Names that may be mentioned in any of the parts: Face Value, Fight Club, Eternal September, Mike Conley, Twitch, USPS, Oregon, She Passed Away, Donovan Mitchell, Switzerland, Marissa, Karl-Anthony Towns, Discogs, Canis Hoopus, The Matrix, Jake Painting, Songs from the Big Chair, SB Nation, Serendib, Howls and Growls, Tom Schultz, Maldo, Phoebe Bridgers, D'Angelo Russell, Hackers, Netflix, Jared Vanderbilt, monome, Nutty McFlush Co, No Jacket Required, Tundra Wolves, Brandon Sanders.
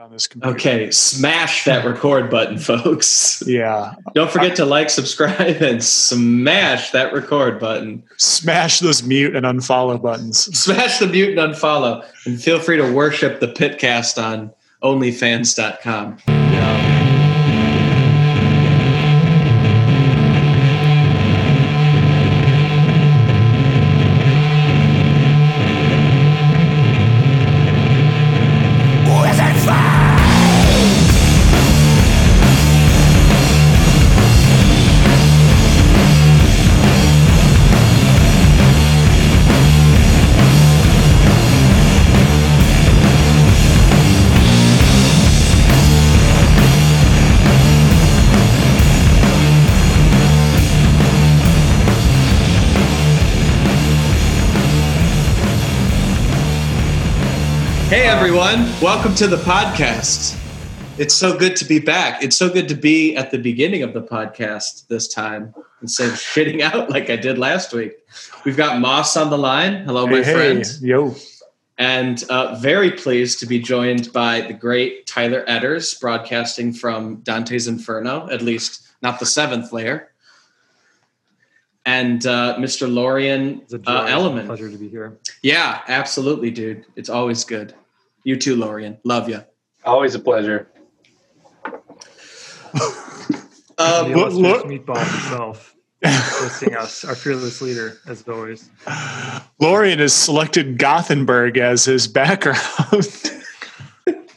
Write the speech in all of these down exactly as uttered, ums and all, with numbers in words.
record on this computer. Okay, smash that record button, folks. Yeah. Don't forget I, to like, subscribe, and smash that record button. Smash those mute and unfollow buttons. Smash the mute and unfollow. And feel free to worship the Pitcast on only fans dot com. Yeah. Welcome to the podcast. It's so good to be back. It's so good to be at the beginning of the podcast this time instead of shitting out like I did last week. We've got Moss on the line. Hello, hey, my hey, friend. Yo. And uh, very pleased to be joined by the great Tyler Edders, broadcasting from Dante's Inferno, at least not the seventh layer. And uh, Mister Lorian uh, Elliman. Pleasure to be here. Yeah, absolutely, dude. It's always good. You too, Lorian. Love you. Always a pleasure. uh, the but, Lo- meatball himself hosting us, our fearless leader, as always. Lorian has selected Gothenburg as his background.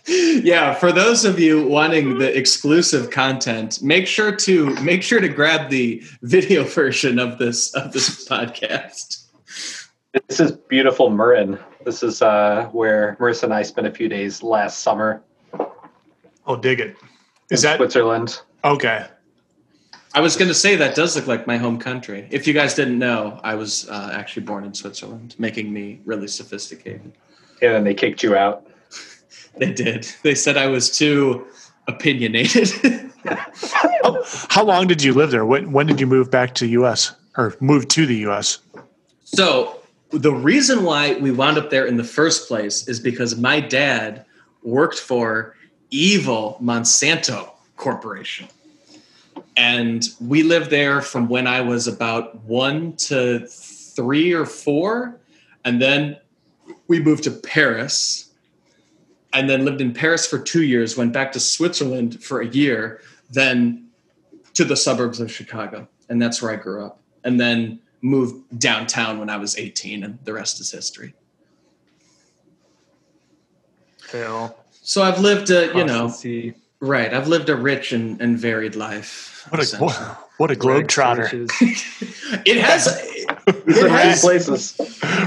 Yeah, for those of you wanting the exclusive content, make sure to make sure to grab the video version of this of this podcast. This is beautiful Murin. This is uh, where Marissa and I spent a few days last summer. Oh, dig it. Is in that Switzerland? Okay. I was going to say that does look like my home country. If you guys didn't know, I was uh, actually born in Switzerland, making me really sophisticated. And then they kicked you out. They did. They said I was too opinionated. Oh, how long did you live there? When, when did you move back to the U S or move to the U S? So... The reason why we wound up there in the first place is because my dad worked for evil Monsanto Corporation. And we lived there from when I was about one to three or four. And then we moved to Paris and then lived in Paris for two years, went back to Switzerland for a year, then to the suburbs of Chicago. And that's where I grew up. And then moved downtown when I was eighteen, and the rest is history. Fail. So I've lived a, you Constancy. know, right. I've lived a rich and, and varied life. What a, what, what a globetrotter. It has, it, it has places.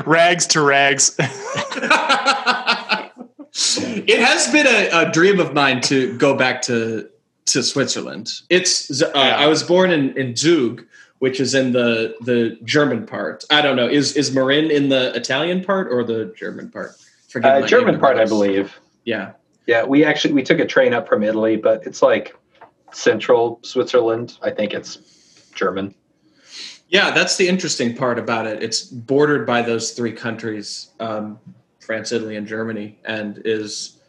Rags to rags. It has been a, a dream of mine to go back to, to Switzerland. It's, uh, yeah. I was born in, in Zug, which is in the, the German part. I don't know. Is is Marin in the Italian part or the German part? Forget uh, German part, I believe. Yeah. Yeah, we actually we took a train up from Italy, but it's like central Switzerland. I think it's German. Yeah, that's the interesting part about it. It's bordered by those three countries, um, France, Italy, and Germany, and is,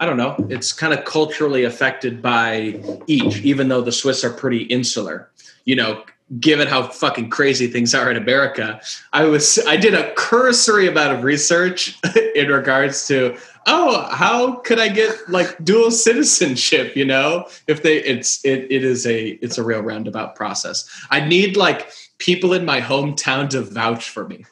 I don't know, it's kind of culturally affected by each, even though the Swiss are pretty insular. You know, given how fucking crazy things are in America, I was, I did a cursory amount of research in regards to, oh, how could I get like dual citizenship? You know, if they, it's, it, it is a, it's a real roundabout process. I need like people in my hometown to vouch for me.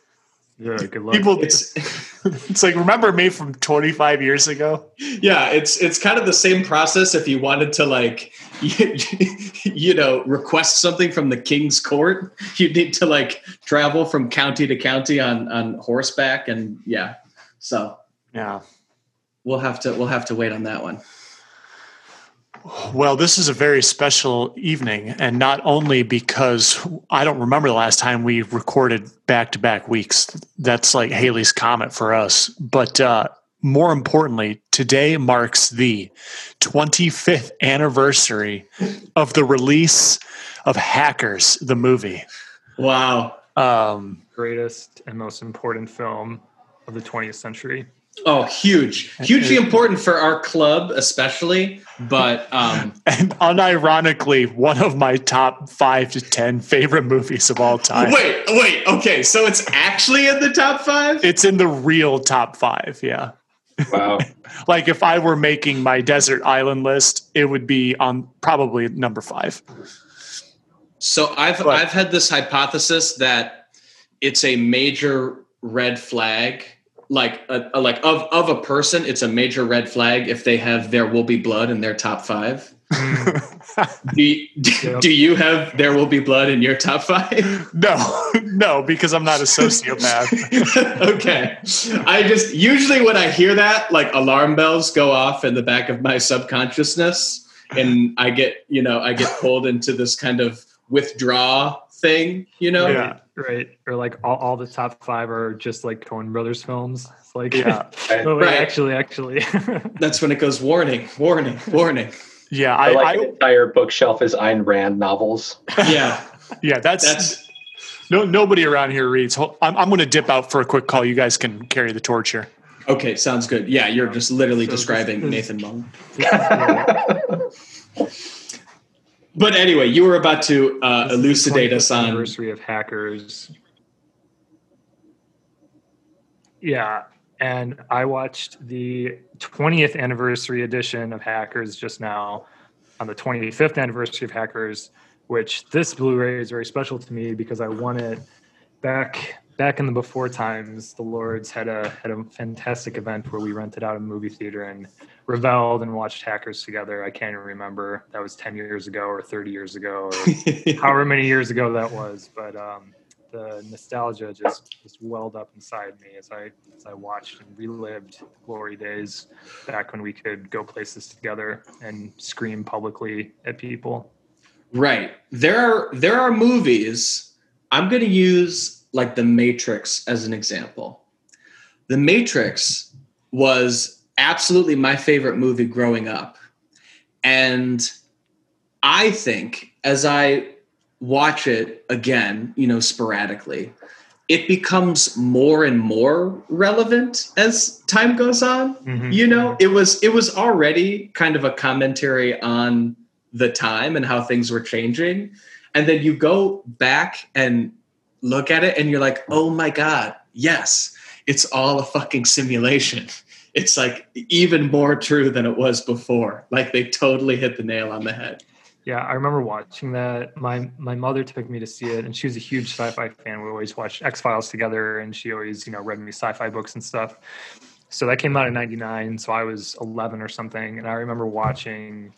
Yeah, good luck. People, it's, it's like, remember me from twenty-five years ago? Yeah, it's it's kind of the same process if you wanted to, like, you, you know, request something from the king's court. You need to, like, travel from county to county on, on horseback, and yeah. So yeah, we'll have to we'll have to wait on that one. Well, this is a very special evening, and not only because I don't remember the last time we recorded back-to-back weeks. That's like Haley's Comet for us. But uh, more importantly, today marks the twenty-fifth anniversary of the release of Hackers, the movie. Wow. Um, Greatest and most important film of the twentieth century. Oh, huge. Hugely important for our club, especially. But um, and unironically, one of my top five to ten favorite movies of all time. Wait, wait. Okay, so it's actually in the top five? It's in the real top five, yeah. Wow. Like if I were making my desert island list, it would be on probably number five. So I've but, I've had this hypothesis that it's a major red flag. Like, a, a, like of, of a person, it's a major red flag if they have There Will Be Blood in their top five. do, do, do you have There Will Be Blood in your top five? No, no, because I'm not a sociopath. Okay. I just, usually when I hear that, like alarm bells go off in the back of my subconsciousness and I get, you know, I get pulled into this kind of withdraw thing, you know? Yeah. Right. Or like all, all the top five are just like Coen Brothers films. It's like, yeah, right. Oh, wait, right. actually, actually. That's when it goes warning, warning, warning. Yeah. I, like I the entire bookshelf is Ayn Rand novels. Yeah. Yeah. That's, that's no, nobody around here reads. I'm, I'm going to dip out for a quick call. You guys can carry the torch here. Okay. Sounds good. Yeah. You're just literally so describing this, this, Nathan Mullen. But anyway, you were about to uh, elucidate us on anniversary of Hackers. Yeah, and I watched the twentieth anniversary edition of Hackers just now on the twenty-fifth anniversary of Hackers, which this Blu-ray is very special to me because I won it back back in the before times. The Lords had a had a fantastic event where we rented out a movie theater and reveled and watched Hackers together. I can't even remember. That was ten years ago or thirty years ago or however many years ago that was. But um, the nostalgia just, just welled up inside me as I as I watched and relived glory days back when we could go places together and scream publicly at people. Right. There are, there are movies. I'm going to use like The Matrix as an example. The Matrix was absolutely my favorite movie growing up. And I think as I watch it again, you know, sporadically, it becomes more and more relevant as time goes on. Mm-hmm. You know, it was, it was already kind of a commentary on the time and how things were changing. And then you go back and look at it and you're like, oh my God, yes, it's all a fucking simulation. It's like even more true than it was before. Like they totally hit the nail on the head. Yeah, I remember watching that. My my mother took me to see it, and she was a huge sci-fi fan. We always watched X-Files together, and she always, you know, read me sci-fi books and stuff. So that came out in ninety-nine, so I was eleven or something, and I remember watching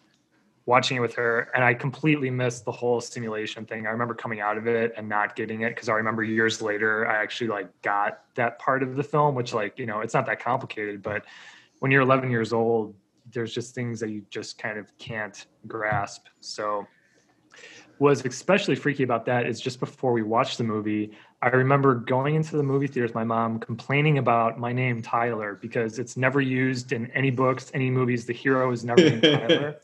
watching it with her, and I completely missed the whole simulation thing. I remember coming out of it and not getting it because I remember years later, I actually like got that part of the film, which like, you know, it's not that complicated, but when you're eleven years old, there's just things that you just kind of can't grasp. So what's especially freaky about that is just before we watched the movie, I remember going into the movie theater with my mom complaining about my name, Tyler, because it's never used in any books, any movies. The hero is never named Tyler.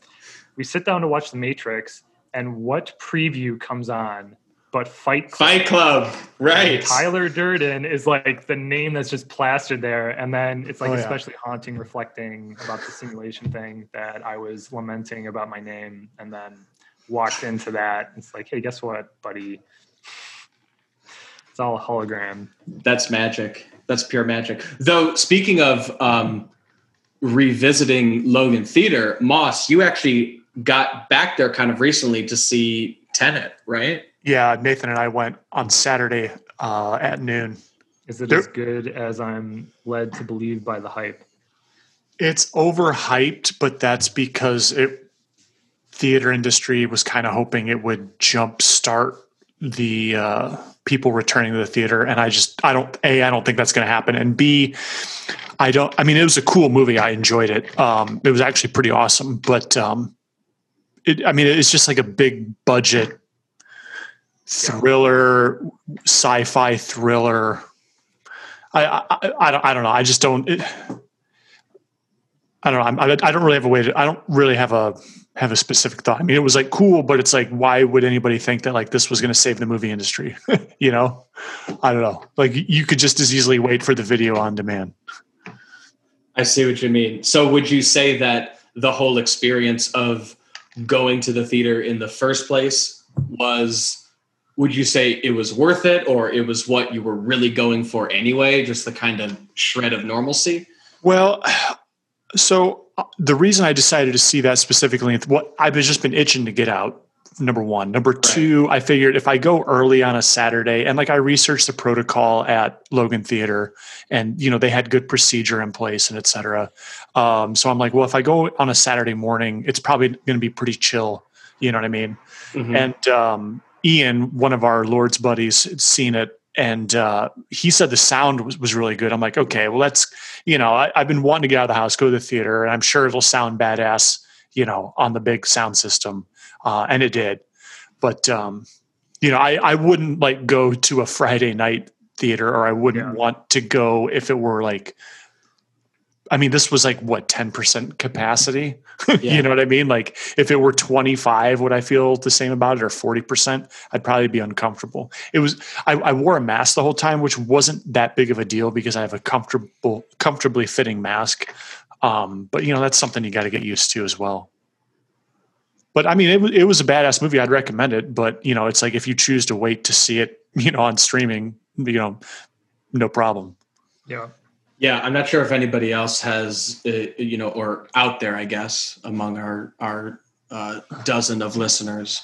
We sit down to watch The Matrix, and what preview comes on but Fight Club? Fight Club, right. And Tyler Durden is like the name that's just plastered there. And then it's like oh, especially yeah. haunting, reflecting about the simulation thing that I was lamenting about my name and then walked into that. It's like, hey, guess what, buddy? It's all a hologram. That's magic. That's pure magic. Though, speaking of um, revisiting Logan Theater, Moss, you actually got back there kind of recently to see Tenet, right? Yeah, Nathan and I went on Saturday uh, at noon. Is it there, as good as I'm led to believe by the hype? It's overhyped, but that's because it theater industry was kind of hoping it would jumpstart the uh, people returning to the theater, and I just I don't a I don't think that's going to happen, and b I don't. I mean, it was a cool movie. I enjoyed it. Um, it was actually pretty awesome. But um, it, I mean, it's just like a big budget thriller, yeah. sci-fi thriller. I, I I don't I don't know. I just don't. It, I don't know. I'm, I, I don't really have a way to. I don't really have a have a specific thought. I mean, it was like cool, but it's like, why would anybody think that like this was going to save the movie industry? You know, I don't know. Like you could just as easily wait for the video on demand. I see what you mean. So would you say that the whole experience of going to the theater in the first place was, would you say it was worth it, or it was what you were really going for anyway, just the kind of shred of normalcy? Well, so the reason I decided to see that specifically, what I've just been itching to get out. Number one. Number two, right. I figured if I go early on a Saturday, and like I researched the protocol at Logan Theater, and you know, they had good procedure in place and et cetera. Um, so I'm like, well, if I go on a Saturday morning, it's probably going to be pretty chill. You know what I mean? Mm-hmm. And um, Ian, one of our Lord's buddies, had seen it. And uh, he said the sound was, was really good. I'm like, okay, well, that's, you know, I, I've been wanting to get out of the house, go to the theater, and I'm sure it'll sound badass, you know, on the big sound system. Uh, and it did, but, um, you know, I, I wouldn't like go to a Friday night theater, or I wouldn't yeah. want to go if it were like, I mean, this was like what, ten percent capacity, yeah. you know what I mean? Like if it were twenty-five, would I feel the same about it, or forty percent? I'd probably be uncomfortable. It was, I, I wore a mask the whole time, which wasn't that big of a deal because I have a comfortable, comfortably fitting mask. Um, but you know, that's something you got to get used to as well. But I mean, it, it was a badass movie. I'd recommend it. But, you know, it's like if you choose to wait to see it, you know, on streaming, you know, no problem. Yeah. Yeah. I'm not sure if anybody else has, uh, you know, or out there, I guess, among our our uh, dozen of listeners.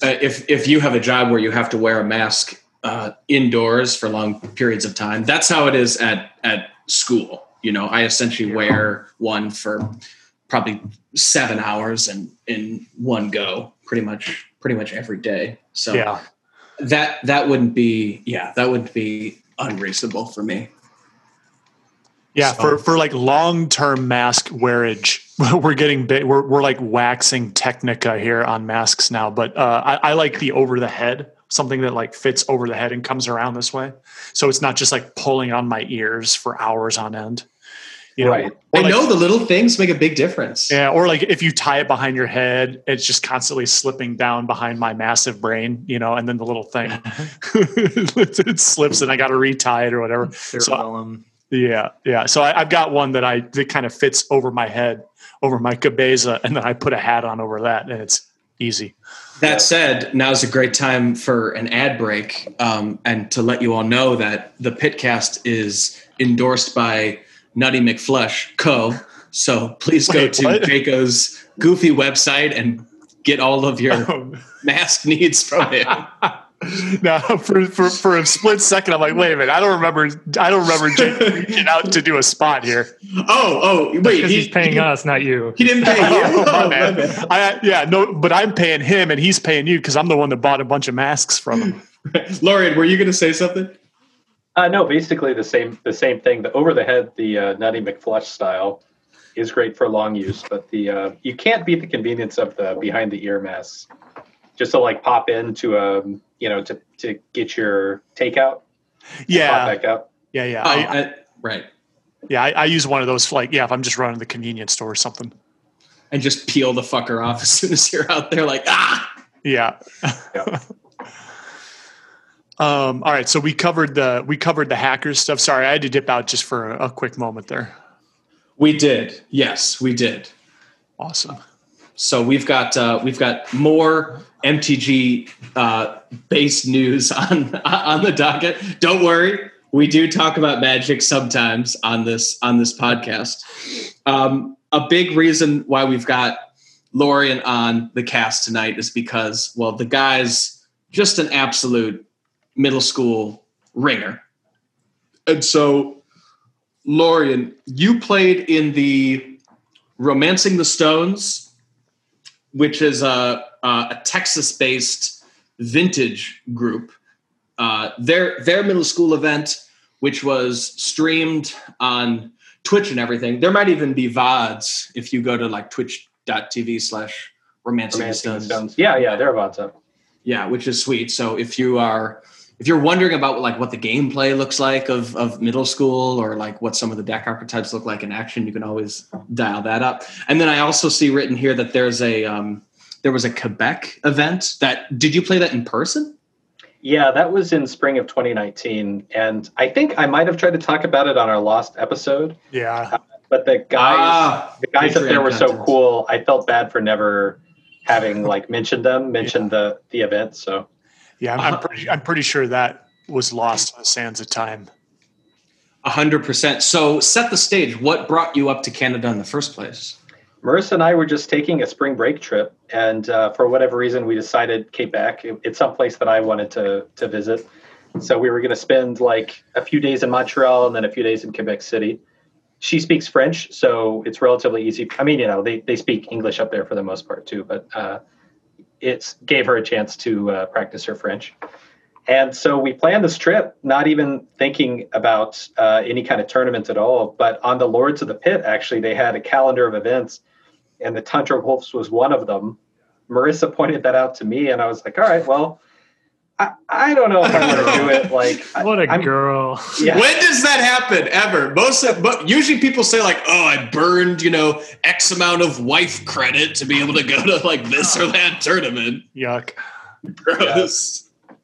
Uh, if, if you have a job where you have to wear a mask uh, indoors for long periods of time, that's how it is at, at school. You know, I essentially yeah. wear one for probably seven hours and in one go pretty much, pretty much every day. So yeah. that, that wouldn't be, yeah, that wouldn't be unreasonable for me. Yeah. So. For, for like long-term mask wearage, we're getting, we're, we're like waxing Technica here on masks now, but uh, I, I like the over the head, something that like fits over the head and comes around this way. So it's not just like pulling on my ears for hours on end. You know, right. I like, know the little things make a big difference. Yeah. Or like if you tie it behind your head, it's just constantly slipping down behind my massive brain, you know, and then the little thing, it slips and I got to retie it or whatever. So, yeah. Yeah. So I, I've got one that I, that kind of fits over my head, over my cabeza. And then I put a hat on over that and it's easy. That said, now's a great time for an ad break. Um, and to let you all know that the Pitcast is endorsed by Nutty McFlush Co. So please go Wait, to what? Jayco's goofy website and get all of your oh. mask needs from him. Now, for, for for a split second, I'm like, wait a minute, I don't remember. I don't remember Jayco reaching out to do a spot here. Oh, oh, wait, he, he's paying he, us, not you. He didn't pay you. Oh, my man. I, yeah, no, but I'm paying him, and he's paying you because I'm the one that bought a bunch of masks from him. Lauren, were you going to say something? Uh, no, basically the same the same thing. The over the head, the uh, Nutty McFlush style, is great for long use, but the uh, you can't beat the convenience of the behind the ear masks. Just to like pop into um you know to to get your takeout. Yeah. Pop back up. Yeah, yeah. Oh, I, I, right. Yeah, I, I use one of those for like yeah if I'm just running the convenience store or something, and just peel the fucker off as soon as you're out there like ah. Yeah. Yeah. Um, all right. So we covered the, we covered the hackers stuff. Sorry. I had to dip out just for a, a quick moment there. We did. Yes, we did. Awesome. So we've got, uh, we've got more M T G, uh, based news on, on the docket. Don't worry. We do talk about magic sometimes on this, on this podcast. Um, a big reason why we've got Lorian on the cast tonight is because, well, the guy's just an absolute middle school ringer. And so, Lorian, you played in the Romancing the Stones, which is a, a Texas-based vintage group. Uh, their, their middle school event, which was streamed on Twitch and everything. There might even be V O Ds if you go to like twitch.tv slash Romancing the Stones. Yeah, yeah, there are V O Ds up. Yeah, which is sweet. So if you are... If you're wondering about like what the gameplay looks like of, of middle school, or like what some of the deck archetypes look like in action, you can always dial that up. And then I also see written here that there's a um, there was a Quebec event. That did you play that in person? Yeah, that was in spring of twenty nineteen, and I think I might have tried to talk about it on our last episode. Yeah, uh, But the guys, ah, the guys up there were contest. so cool. I felt bad for never having like mentioned them, mentioned yeah. the the event. So, yeah, I'm, uh, I'm pretty. I'm pretty sure that was lost in the sands of time. A hundred percent. So, set the stage. What brought you up to Canada in the first place? Marissa and I were just taking a spring break trip, and uh, for whatever reason, we decided Quebec. It, it's someplace that I wanted to to visit. So we were going to spend like a few days in Montreal and then a few days in Quebec City. She speaks French, so it's relatively easy. I mean, you know, they, they speak English up there for the most part too, but uh, it gave her a chance to uh, practice her French. And so we planned this trip, not even thinking about uh, any kind of tournament at all, but on the Lords of the Pit, actually, they had a calendar of events, and the Tundra Wolves was one of them. Marissa pointed that out to me, and I was like, all right, well, I, I don't know if I'm going to do it. Like, what a I'm, girl. Yeah. When does that happen ever? Most of, but usually people say like, oh, I burned, you know, X amount of wife credit to be able to go to like this or that tournament. Yuck. Gross. Yeah.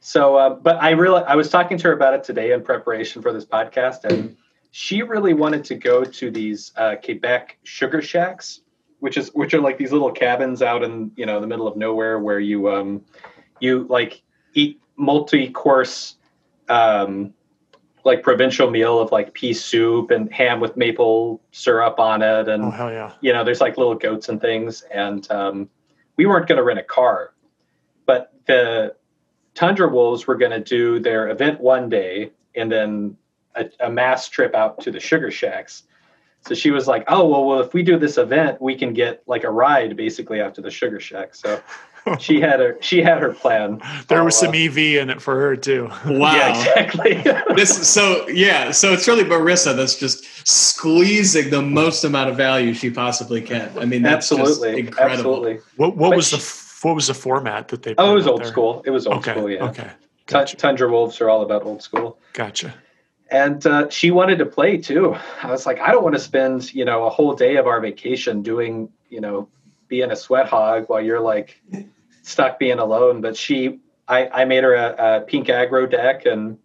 So, uh, but I really, I was talking to her about it today in preparation for this podcast, and she really wanted to go to these uh, Quebec sugar shacks, which is, which are like these little cabins out in, you know, the middle of nowhere where you, um, you like eat multi-course, um, like provincial meal of like pea soup and ham with maple syrup on it. And, oh, hell yeah. you know, there's like little goats and things. And um, we weren't going to rent a car, but the Tundra Wolves were going to do their event one day and then a, a mass trip out to the sugar shacks. So she was like, oh, well, well, if we do this event, we can get like a ride basically out to the sugar shack. So she had her, she had her plan. There was some E V in it for her too. Wow. Yeah, exactly. This, so yeah. So it's really Marissa that's just squeezing the most amount of value she possibly can. I mean, that's absolutely just incredible. Absolutely. What, what was she, the, what was the format that they, oh, it was old there? school. It was old okay, school. Yeah. Okay. Gotcha. Tundra Wolves are all about old school. Gotcha. And uh, she wanted to play too. I was like, I don't want to spend, you know, a whole day of our vacation doing, you know, being a sweat hog while you're like stuck being alone. But she, I, I made her a, a pink aggro deck, and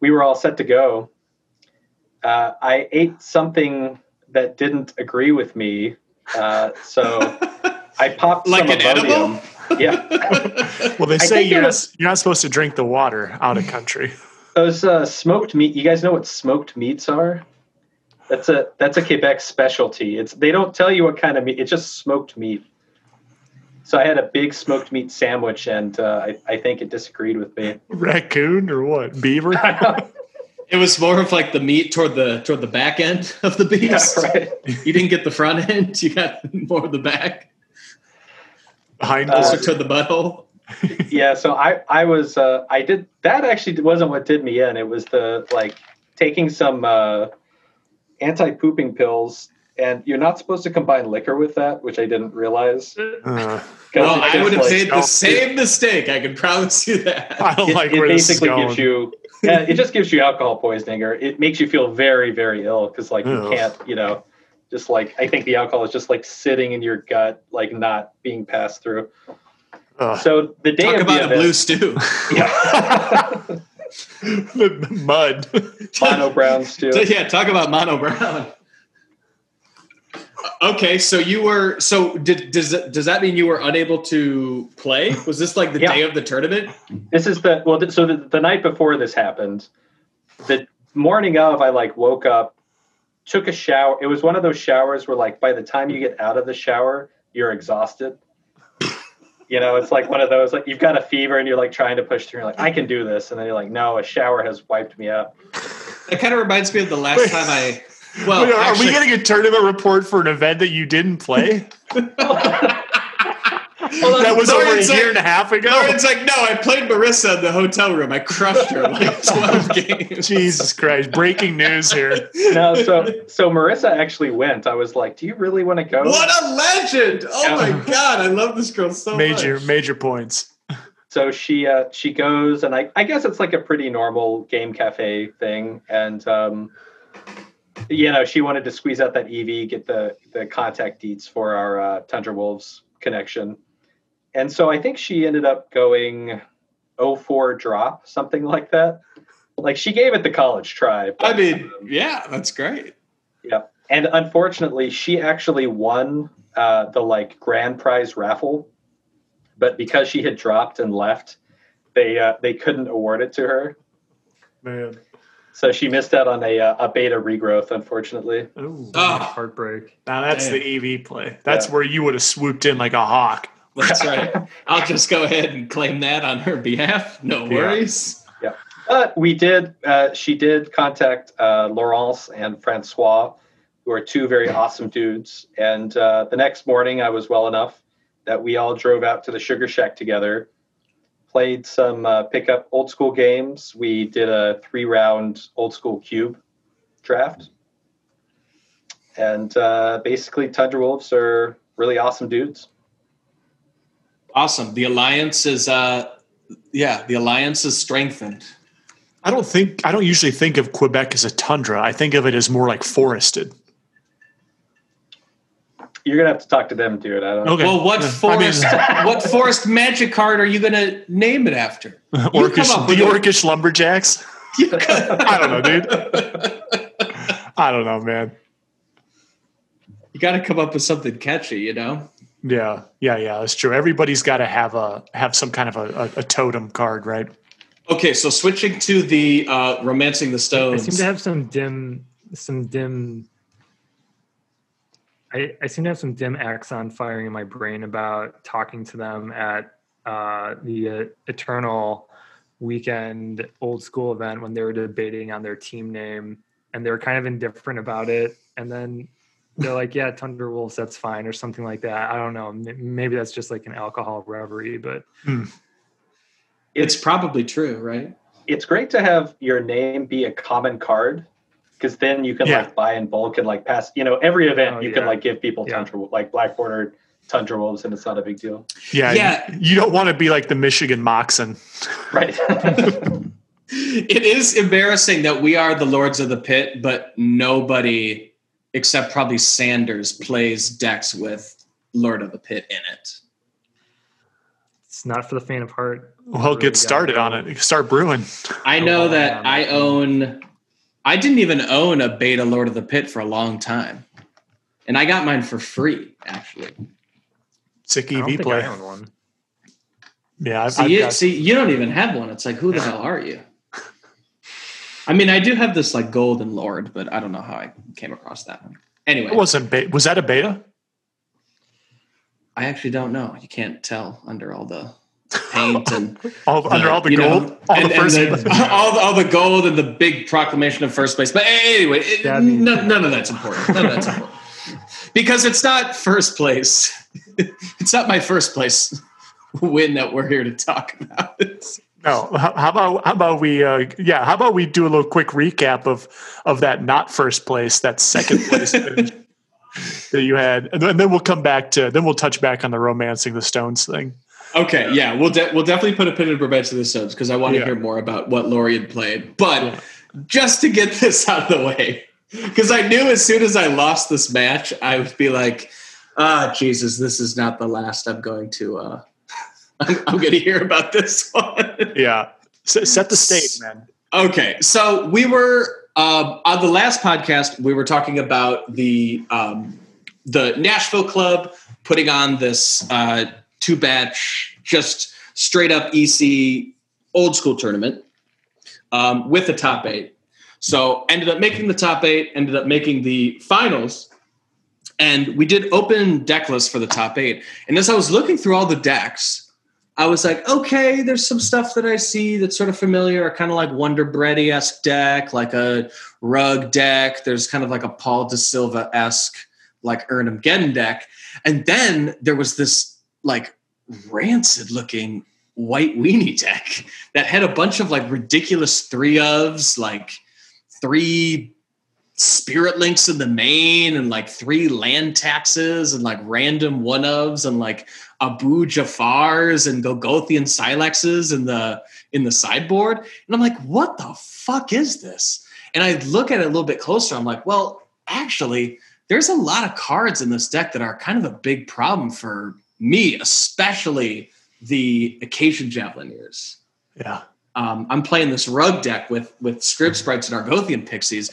we were all set to go. Uh, I ate something that didn't agree with me. Uh, so I popped like some an edible? Yeah. Well, they say you're, was, you're not supposed to drink the water out of country. Those uh, smoked meat. You guys know what smoked meats are? That's a that's a Quebec specialty. It's they don't tell you what kind of meat. It's just smoked meat. So I had a big smoked meat sandwich, and uh, I I think it disagreed with me. Raccoon or what? Beaver? It was more of like the meat toward the toward the back end of the beast. Yeah, right. You didn't get the front end. You got more of the back. Behind closer uh, to the butthole. Yeah, so I I was uh, I did that actually wasn't what did me in. It was the like taking some uh, anti-pooping pills, and you're not supposed to combine liquor with that, which I didn't realize. Uh, well, I would have like, made the same mistake. I can promise you that. I don't it, like it where basically this is gives you. Yeah, it just gives you alcohol poisoning, or it makes you feel very very ill because like Ugh. you can't you know just like I think the alcohol is just like sitting in your gut like not being passed through. Uh, so the day talk of about the event, a blue stew. Yeah. the, the mud. Mono brown stew. Yeah, talk about mono brown. Okay, so you were so did does does that mean you were unable to play? Was this like the yeah. day of the tournament? This is the well so the, the night before this happened. The morning of I like woke up, took a shower. It was one of those showers where like by the time you get out of the shower, you're exhausted. You know, it's like one of those, like you've got a fever and you're like trying to push through. You're like, I can do this. And then you're like, no, a shower has wiped me out. That kind of reminds me of the last Wait. time I, well, Wait, are actually, we getting a tournament report for an event that you didn't play? Well, that was Lauren's over a year like, and a half ago. Lauren's like, no, I played Marissa in the hotel room. I crushed her like twelve games. Jesus Christ! Breaking news here. No, so so Marissa actually went. I was like, do you really want to go? What a legend! Oh yeah. My God, I love this girl so major, much. Major major points. So she uh, she goes, and I I guess it's like a pretty normal game cafe thing, and um, you know she wanted to squeeze out that E V, get the the contact deets for our uh, Tundra Wolves connection. And so I think she ended up going oh four drop, something like that. Like she gave it the college try. But, I mean, um, yeah, that's great. Yeah. And unfortunately, she actually won uh, the like grand prize raffle, but because she had dropped and left, they uh, they couldn't award it to her. Man. So she missed out on a uh, a beta regrowth, unfortunately. Ooh, oh, heartbreak! Now that's Damn. the E V play. That's yeah. where you would have swooped in like a hawk. That's right. I'll just go ahead and claim that on her behalf. No worries. Yeah. yeah. But we did. Uh, she did contact uh, Laurence and Francois, who are two very awesome dudes. And uh, the next morning, I was well enough that we all drove out to the Sugar Shack together. Played some uh, pickup old school games. We did a three-round old school cube draft. And uh, basically, Tundra Wolves are really awesome dudes. Awesome. The alliance is, uh, yeah, the alliance is strengthened. I don't think, I don't usually think of Quebec as a tundra. I think of it as more like forested. You're gonna have to talk to them, dude. I don't. Okay. Well, what forest? I mean, what forest magic card are you gonna name it after? Orcish, the Orcish Lumberjacks. I don't know, dude. I don't know, man. You got to come up with something catchy, you know. Yeah, yeah, yeah. That's true. Everybody's got to have a have some kind of a, a, a totem card, right? Okay, so switching to the uh, Romancing the Stones. I seem to have some dim, some dim. I, I seem to have some dim axon firing in my brain about talking to them at uh, the uh, Eternal Weekend old school event when they were debating on their team name, and they were kind of indifferent about it. And then they're like, yeah, Tundra Wolves, that's fine, or something like that. I don't know. Maybe that's just like an alcohol reverie, but hmm. it's, it's probably true, right? It's great to have your name be a common card. Because then you can yeah. like buy in bulk and like pass, you know, every event oh, you yeah. can like give people yeah. tundra, like black bordered Tundra Wolves, and it's not a big deal. Yeah. yeah. You don't want to be like the Michigan Moxon. Right. It is embarrassing that we are the Lords of the Pit, but nobody except probably Sanders plays decks with Lord of the Pit in it. It's not for the faint of heart. Well, really get started on it. Start brewing. I know oh, that man. I own... I didn't even own a beta Lord of the Pit for a long time. And I got mine for free, actually. Sick E V I don't play. Think I own one. Yeah, I've, see, I've you, got... see, you don't even have one. It's like, who the hell are you? I mean, I do have this like Golden Lord, but I don't know how I came across that one. Anyway. It wasn't be- was that a beta? I actually don't know. You can't tell under all the paint and all, the, under all the gold, know, all, and, the first and the, all, all the gold, and the big proclamation of first place. But anyway, it, no, none of that's important. None of that's important because it's not first place. It's not my first place win that we're here to talk about. No, how, how about how about we? Uh, yeah, how about we do a little quick recap of of that not first place, that second place that you had, and then we'll come back to then we'll touch back on the Romancing the Stones thing. Okay, yeah, we'll de- we'll definitely put a pin in Romancing the Stones because I want to yeah. hear more about what Laurie had played. But yeah. just to get this out of the way, because I knew as soon as I lost this match, I would be like, "Ah, oh, Jesus, this is not the last I'm going to. Uh, I'm, I'm going to hear about this one." Yeah, S- set the stage, man. Okay, so we were um, on the last podcast. We were talking about the um, the Nashville Club putting on this. Uh, Two batch, just straight up E C old school tournament um, with the top eight. So ended up making the top eight, ended up making the finals. And we did open deck lists for the top eight. And as I was looking through all the decks, I was like, okay, there's some stuff that I see that's sort of familiar, kind of like Wonder Bread-esque deck, like a Rug deck. There's kind of like a Paul Da Silva-esque, like Ernum Geddon deck. And then there was this like rancid looking white weenie deck that had a bunch of like ridiculous three ofs, like three spirit links in the main and like three land taxes and like random one ofs and like Abu Jafars and Golgothian Silexes in the, in the sideboard. And I'm like, what the fuck is this? And I look at it a little bit closer. I'm like, well, actually there's a lot of cards in this deck that are kind of a big problem for me, especially the Acacia Javelineers. Yeah. um, I'm playing this rug deck with, with Scrib Sprites and Argothian Pixies.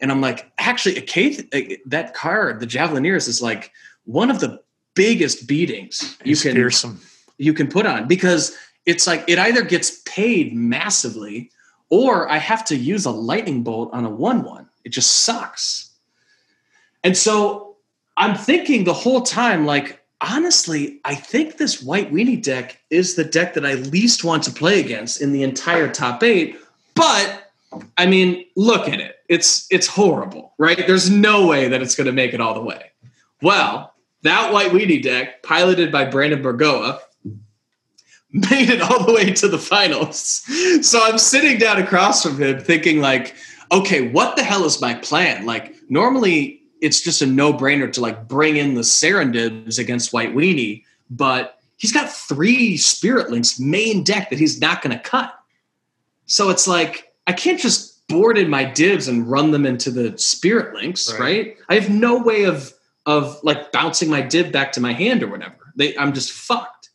And I'm like, actually, a that card, the Javelineers, is like one of the biggest beatings you it's can fearsome. you can put on, because it's like it either gets paid massively or I have to use a lightning bolt on a one one. It just sucks. And so I'm thinking the whole time, like, honestly, I think this white weenie deck is the deck that I least want to play against in the entire top eight. But I mean, look at it. It's, it's horrible, right? There's no way that it's going to make it all the way. Well, that white weenie deck, piloted by Brandon Bergoa, made it all the way to the finals. So I'm sitting down across from him thinking like, okay, what the hell is my plan? Like, normally it's just a no-brainer to like bring in the Serendibs against White Weenie, but he's got three Spirit Links main deck that he's not going to cut. So it's like, I can't just board in my divs and run them into the Spirit Links, right? right? I have no way of, of like bouncing my div back to my hand or whatever. They, I'm just fucked.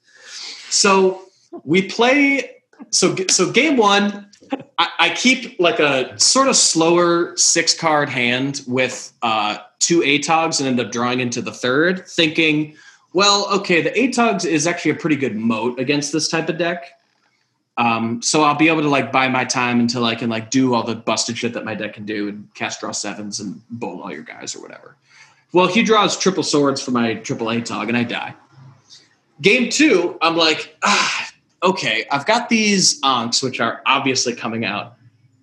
So we play, so, so game one, I, I keep like a sort of slower six card hand with uh, two A T O Gs and end up drawing into the third, thinking, well, okay, the A T O Gs is actually a pretty good moat against this type of deck. Um, so I'll be able to like buy my time until I can like do all the busted shit that my deck can do and cast draw sevens and bowl all your guys or whatever. Well, he draws triple swords for my triple A T O G and I die. Game two, I'm like, ah, okay, I've got these onks, which are obviously coming out.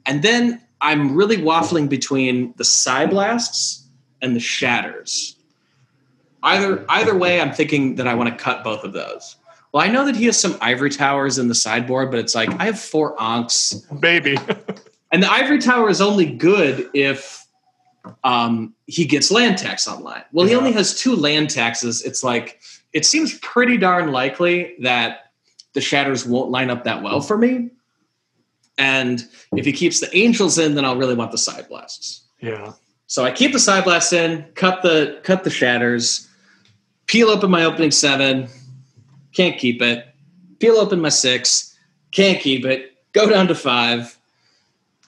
And then I'm really waffling between the Psyblasts and the Shatters. Either either way, I'm thinking that I want to cut both of those. Well, I know that he has some Ivory Towers in the sideboard, but it's like, I have four onks. Baby. And the Ivory Tower is only good if um, he gets land tax online. Well, yeah. He only has two land taxes. It's like, it seems pretty darn likely that the Shatters won't line up that well for me. And if he keeps the Angels in, then I'll really want the Side Blasts. Yeah. So I keep the Side Blasts in, cut the cut the Shatters, peel open my opening seven, can't keep it, peel open my six, can't keep it, go down to five.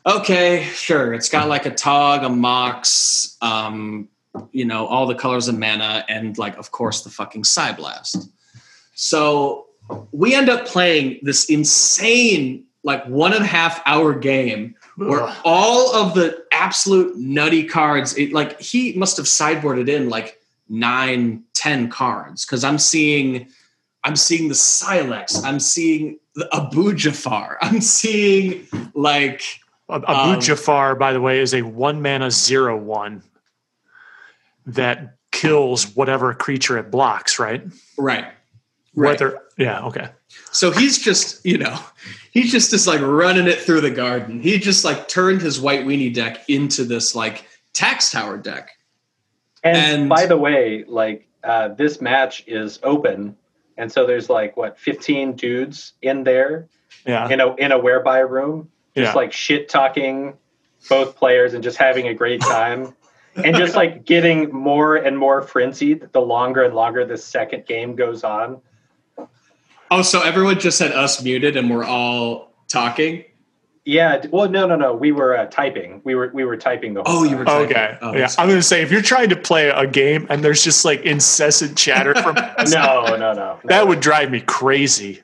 Okay, sure, it's got like a Tog, a Mox, um, you know, all the colors of mana, and like, of course, the fucking Side Blast. So we end up playing this insane, like, one and a half hour game where Ugh. all of the absolute nutty cards, it, like, he must have sideboarded in like nine, ten cards. Cause I'm seeing, I'm seeing the Silex. I'm seeing the Abu Jafar. I'm seeing like. Abu um, Jafar, by the way, is a one mana zero one that kills whatever creature it blocks, right? Right. Right. Whether, yeah, okay. So he's just, you know, he's just is like running it through the garden. He just like turned his white weenie deck into this like tax tower deck. And, and by the way, like uh, this match is open. And so there's like, what, fifteen dudes in there yeah. in a, in a whereby room, just yeah. like shit talking both players and just having a great time. And just like getting more and more frenzied the longer and longer this second game goes on. Oh, so everyone just had us muted and we're all talking? Yeah. Well, no, no, no. We were uh, typing. We were we were typing the whole Oh, time. You were typing. Okay. Oh, yeah. I'm going to say, if you're trying to play a game and there's just like incessant chatter from No, no, no, no. That would drive me crazy.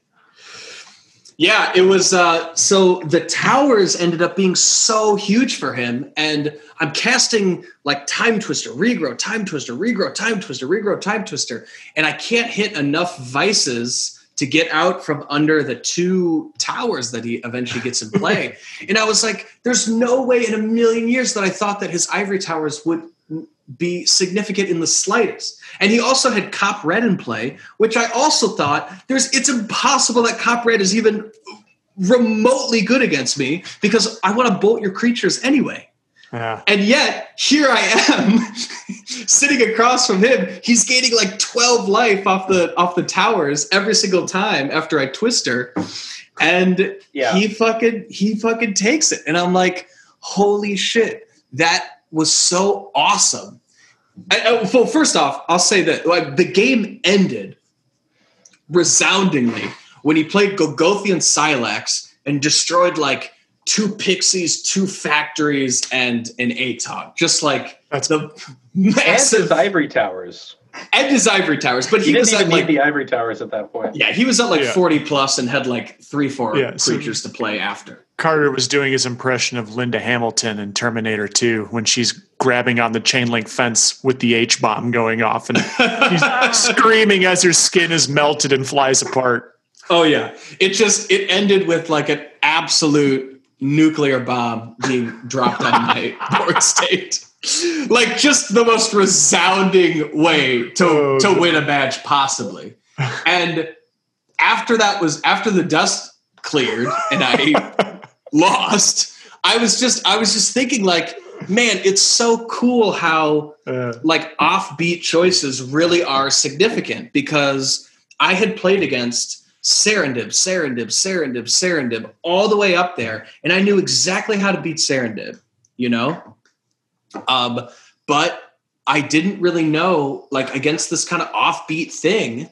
Yeah, it was, uh, so the towers ended up being so huge for him, and I'm casting like Time Twister, Regrow, Time Twister, Regrow, Time Twister, Regrow, Time Twister, and I can't hit enough vices to get out from under the two towers that he eventually gets in play. And I was like, there's no way in a million years that I thought that his Ivory Towers would be significant in the slightest. And he also had Cop Red in play, which I also thought there's it's impossible that Cop Red is even remotely good against me, because I want to bolt your creatures anyway. Yeah. And yet here I am sitting across from him. He's gaining like twelve life off the off the towers every single time after I twister. And yeah. he fucking he fucking takes it. And I'm like, holy shit, that was so awesome. I, I, well, first off, I'll say that like the game ended resoundingly when he played Golgothian Silex and destroyed like two pixies, two factories, and an A T O G. Just like that's the massive and ivory towers. And his ivory towers, but he, he didn't was even need like, the ivory towers at that point. Yeah, he was at like yeah. forty plus and had like three, four yeah, creatures so to play after. Carter was doing his impression of Linda Hamilton in Terminator two when she's grabbing on the chain link fence with the H bomb going off and she's screaming as her skin is melted and flies apart. Oh yeah, it just it ended with like an absolute nuclear bomb being dropped on my board state. Like just the most resounding way to oh, to win a match possibly. And after that was after the dust cleared and I lost, I was just I was just thinking like, man, it's so cool how uh, like offbeat choices really are significant, because I had played against Serendib, Serendib, Serendib, Serendib all the way up there, and I knew exactly how to beat Serendib, you know? Um, but I didn't really know, like against this kind of offbeat thing,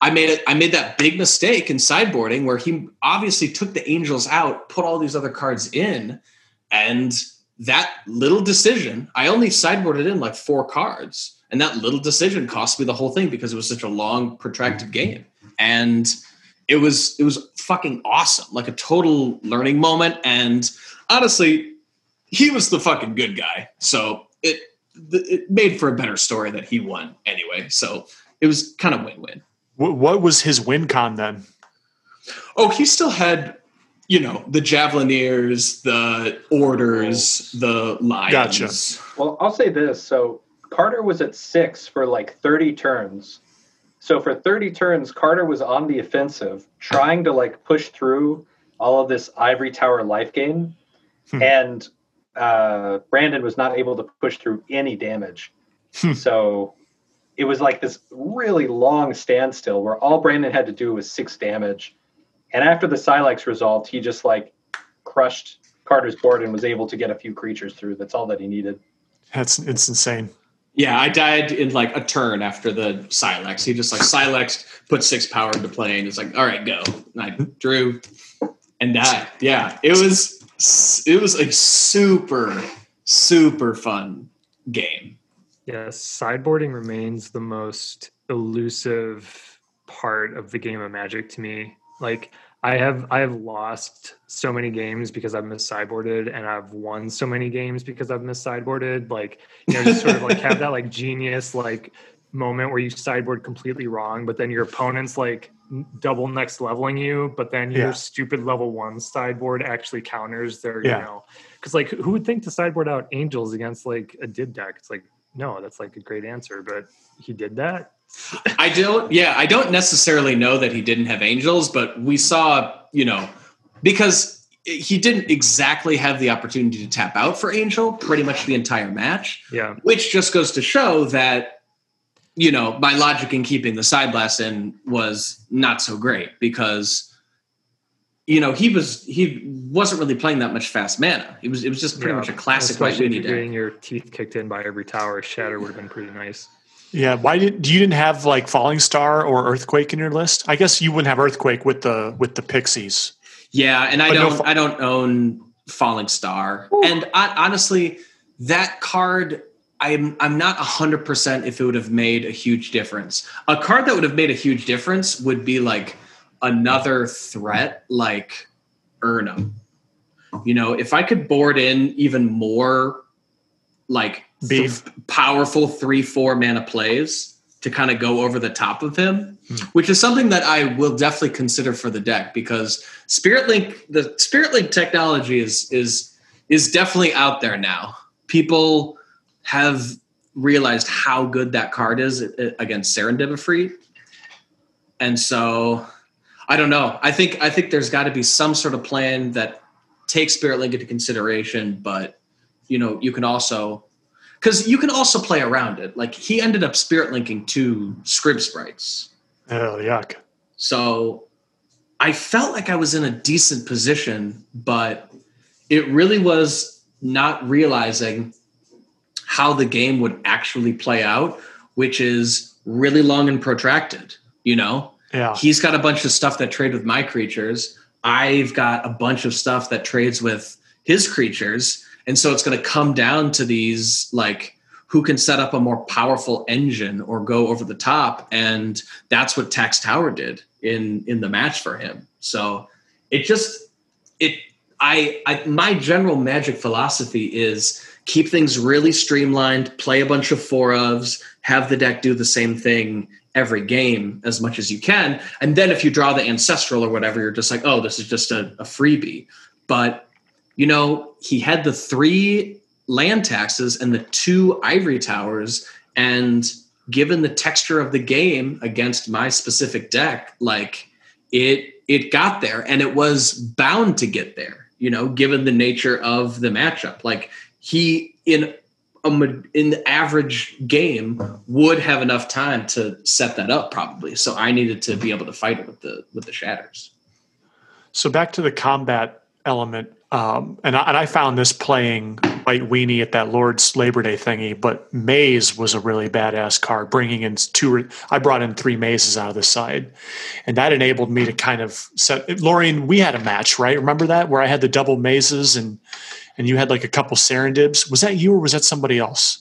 I made it, I made that big mistake in sideboarding where he obviously took the angels out, put all these other cards in, and that little decision, I only sideboarded in like four cards, and that little decision cost me the whole thing because it was such a long, protracted game. And it was, it was fucking awesome. Like a total learning moment. And honestly, he was the fucking good guy, so it it made for a better story that he won anyway. So it was kind of win-win. What was his win con then? Oh, he still had, you know, the Javelineers, the Orders, the Lions. Gotcha. Well, I'll say this. So Carter was at six for like thirty turns. So for thirty turns, Carter was on the offensive, trying to like push through all of this ivory tower life game. Hmm. And uh Brandon was not able to push through any damage. Hmm. So it was like this really long standstill where all Brandon had to do was six damage. And after the Silex resolved, he just like crushed Carter's board and was able to get a few creatures through. That's all that he needed. That's it's insane. Yeah, I died in like a turn after the Silex. He just like Silexed, put six power into play, and it's like, all right, go. And I drew and died. Yeah, it was It was a super, super fun game. Yes, sideboarding remains the most elusive part of the game of Magic to me. Like, I have I have lost so many games because I've missideboarded, and I've won so many games because I've missideboarded. Like, you know, just sort of like have that like genius like moment where you sideboard completely wrong, but then your opponent's like double next leveling you, but then your yeah. stupid level one sideboard actually counters their, yeah. you know, because like who would think to sideboard out angels against like a dib deck? It's like, no, that's like a great answer, but he did that. I don't, yeah, I don't necessarily know that he didn't have angels, but we saw, you know, because he didn't exactly have the opportunity to tap out for angel pretty much the entire match, yeah, which just goes to show that, you know, my logic in keeping the side blast in was not so great because, you know, he was he wasn't really playing that much fast mana. It was it was just pretty yeah, much a classic white mini deck. Getting your teeth kicked in by every tower shatter would have been pretty nice. Yeah, why did you didn't have like Falling Star or Earthquake in your list? I guess you wouldn't have Earthquake with the with the Pixies. Yeah, and I but don't no fa- I don't own Falling Star, Ooh. and I, honestly, that card. I'm I'm not one hundred percent if it would have made a huge difference. A card that would have made a huge difference would be like another threat like Urnum. You know, if I could board in even more like th- powerful three four mana plays to kind of go over the top of him, hmm. which is something that I will definitely consider for the deck, because Spirit Link, the Spirit Link technology is is is definitely out there now. People have realized how good that card is against Serendipity. And so I don't know. I think I think there's got to be some sort of plan that takes Spirit Link into consideration, but you know, you can also because you can also play around it. Like he ended up Spirit Linking two Scrib Sprites. Oh yuck. So I felt like I was in a decent position, but it really was not realizing how the game would actually play out, which is really long and protracted, you know? Yeah. He's got a bunch of stuff that trade with my creatures. I've got a bunch of stuff that trades with his creatures. And so it's going to come down to these, like, who can set up a more powerful engine or go over the top. And that's what Tax Tower did in, in the match for him. So it just, it, I, I, my general Magic philosophy is keep things really streamlined, play a bunch of four ofs, have the deck do the same thing every game as much as you can. And then if you draw the ancestral or whatever, you're just like, oh, this is just a, a freebie. But, you know, he had the three land taxes and the two ivory towers, and given the texture of the game against my specific deck, like it, it got there, and it was bound to get there, you know, given the nature of the matchup. Like he, in a, in the average game, would have enough time to set that up probably. So I needed to be able to fight it with the, with the shatters. So back to the combat element. Um, and, I, and I found this playing White Weenie at that Lord's Labor Day thingy, but Maze was a really badass card, bringing in two, I brought in three mazes out of the side, and that enabled me to kind of set, Lorraine, we had a match, right? Remember that, where I had the double mazes and, and you had like a couple Serendibs. Was that you or was that somebody else?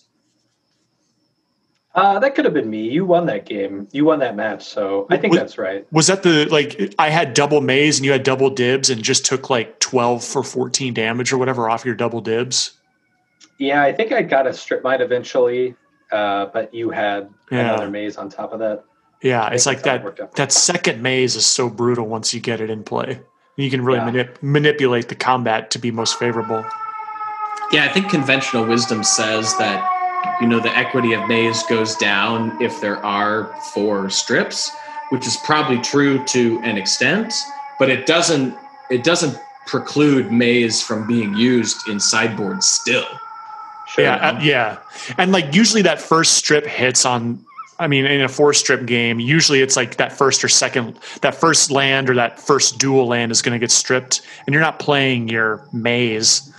Uh, that could have been me. You won that game. You won that match, so I think was, that's right. Was that the, like, I had double maze and you had double dibs and just took, like, twelve for fourteen damage or whatever off your double dibs? Yeah, I think I got a strip mine eventually, uh, but you had yeah. another maze on top of that. Yeah, it's like that it that second maze is so brutal once you get it in play. You can really yeah. manip- manipulate the combat to be most favorable. Yeah, I think conventional wisdom says that, you know, the equity of maze goes down if there are four strips, which is probably true to an extent, but it doesn't it doesn't preclude maze from being used in sideboards still. Sure. Yeah, uh, yeah. And like usually that first strip hits on, I mean, in a four strip game, usually it's like that first or second, that first land or that first dual land is going to get stripped, and you're not playing your maze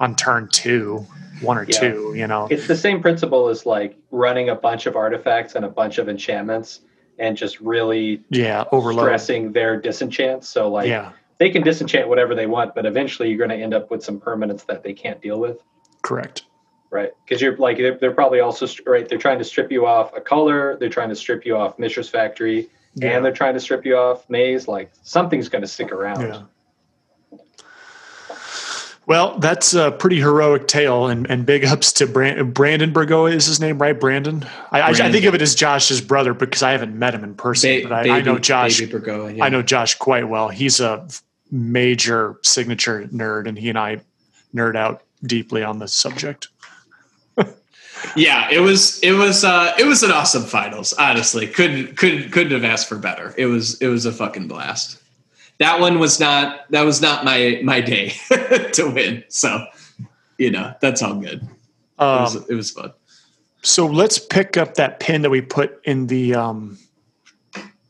on turn two. One or yeah. two, you know. It's the same principle as like running a bunch of artifacts and a bunch of enchantments and just really yeah, stressing their disenchant. So like yeah. they can disenchant whatever they want, but eventually you're going to end up with some permanents that they can't deal with. Correct. Right. Because you're like, they're, they're probably also, right, they're trying to strip you off a color, they're trying to strip you off Mistress Factory, yeah. and they're trying to strip you off Maze. Like something's going to stick around. Yeah. Well, that's a pretty heroic tale, and, and big ups to Brand, Brandon Bergoa is his name, right? Brandon? I, Brandon. I, I think of it as Josh's brother because I haven't met him in person, ba- but I, baby, I know Josh. Bergoa, yeah. I know Josh quite well. He's a major signature nerd, and he and I nerd out deeply on the subject. yeah, it was it was uh, it was an awesome finals. Honestly, couldn't couldn't couldn't have asked for better. It was it was a fucking blast. That one was not, that was not my, my day to win. So, you know, that's all good. Um, it, was, it was fun. So let's pick up that pin that we put in the um,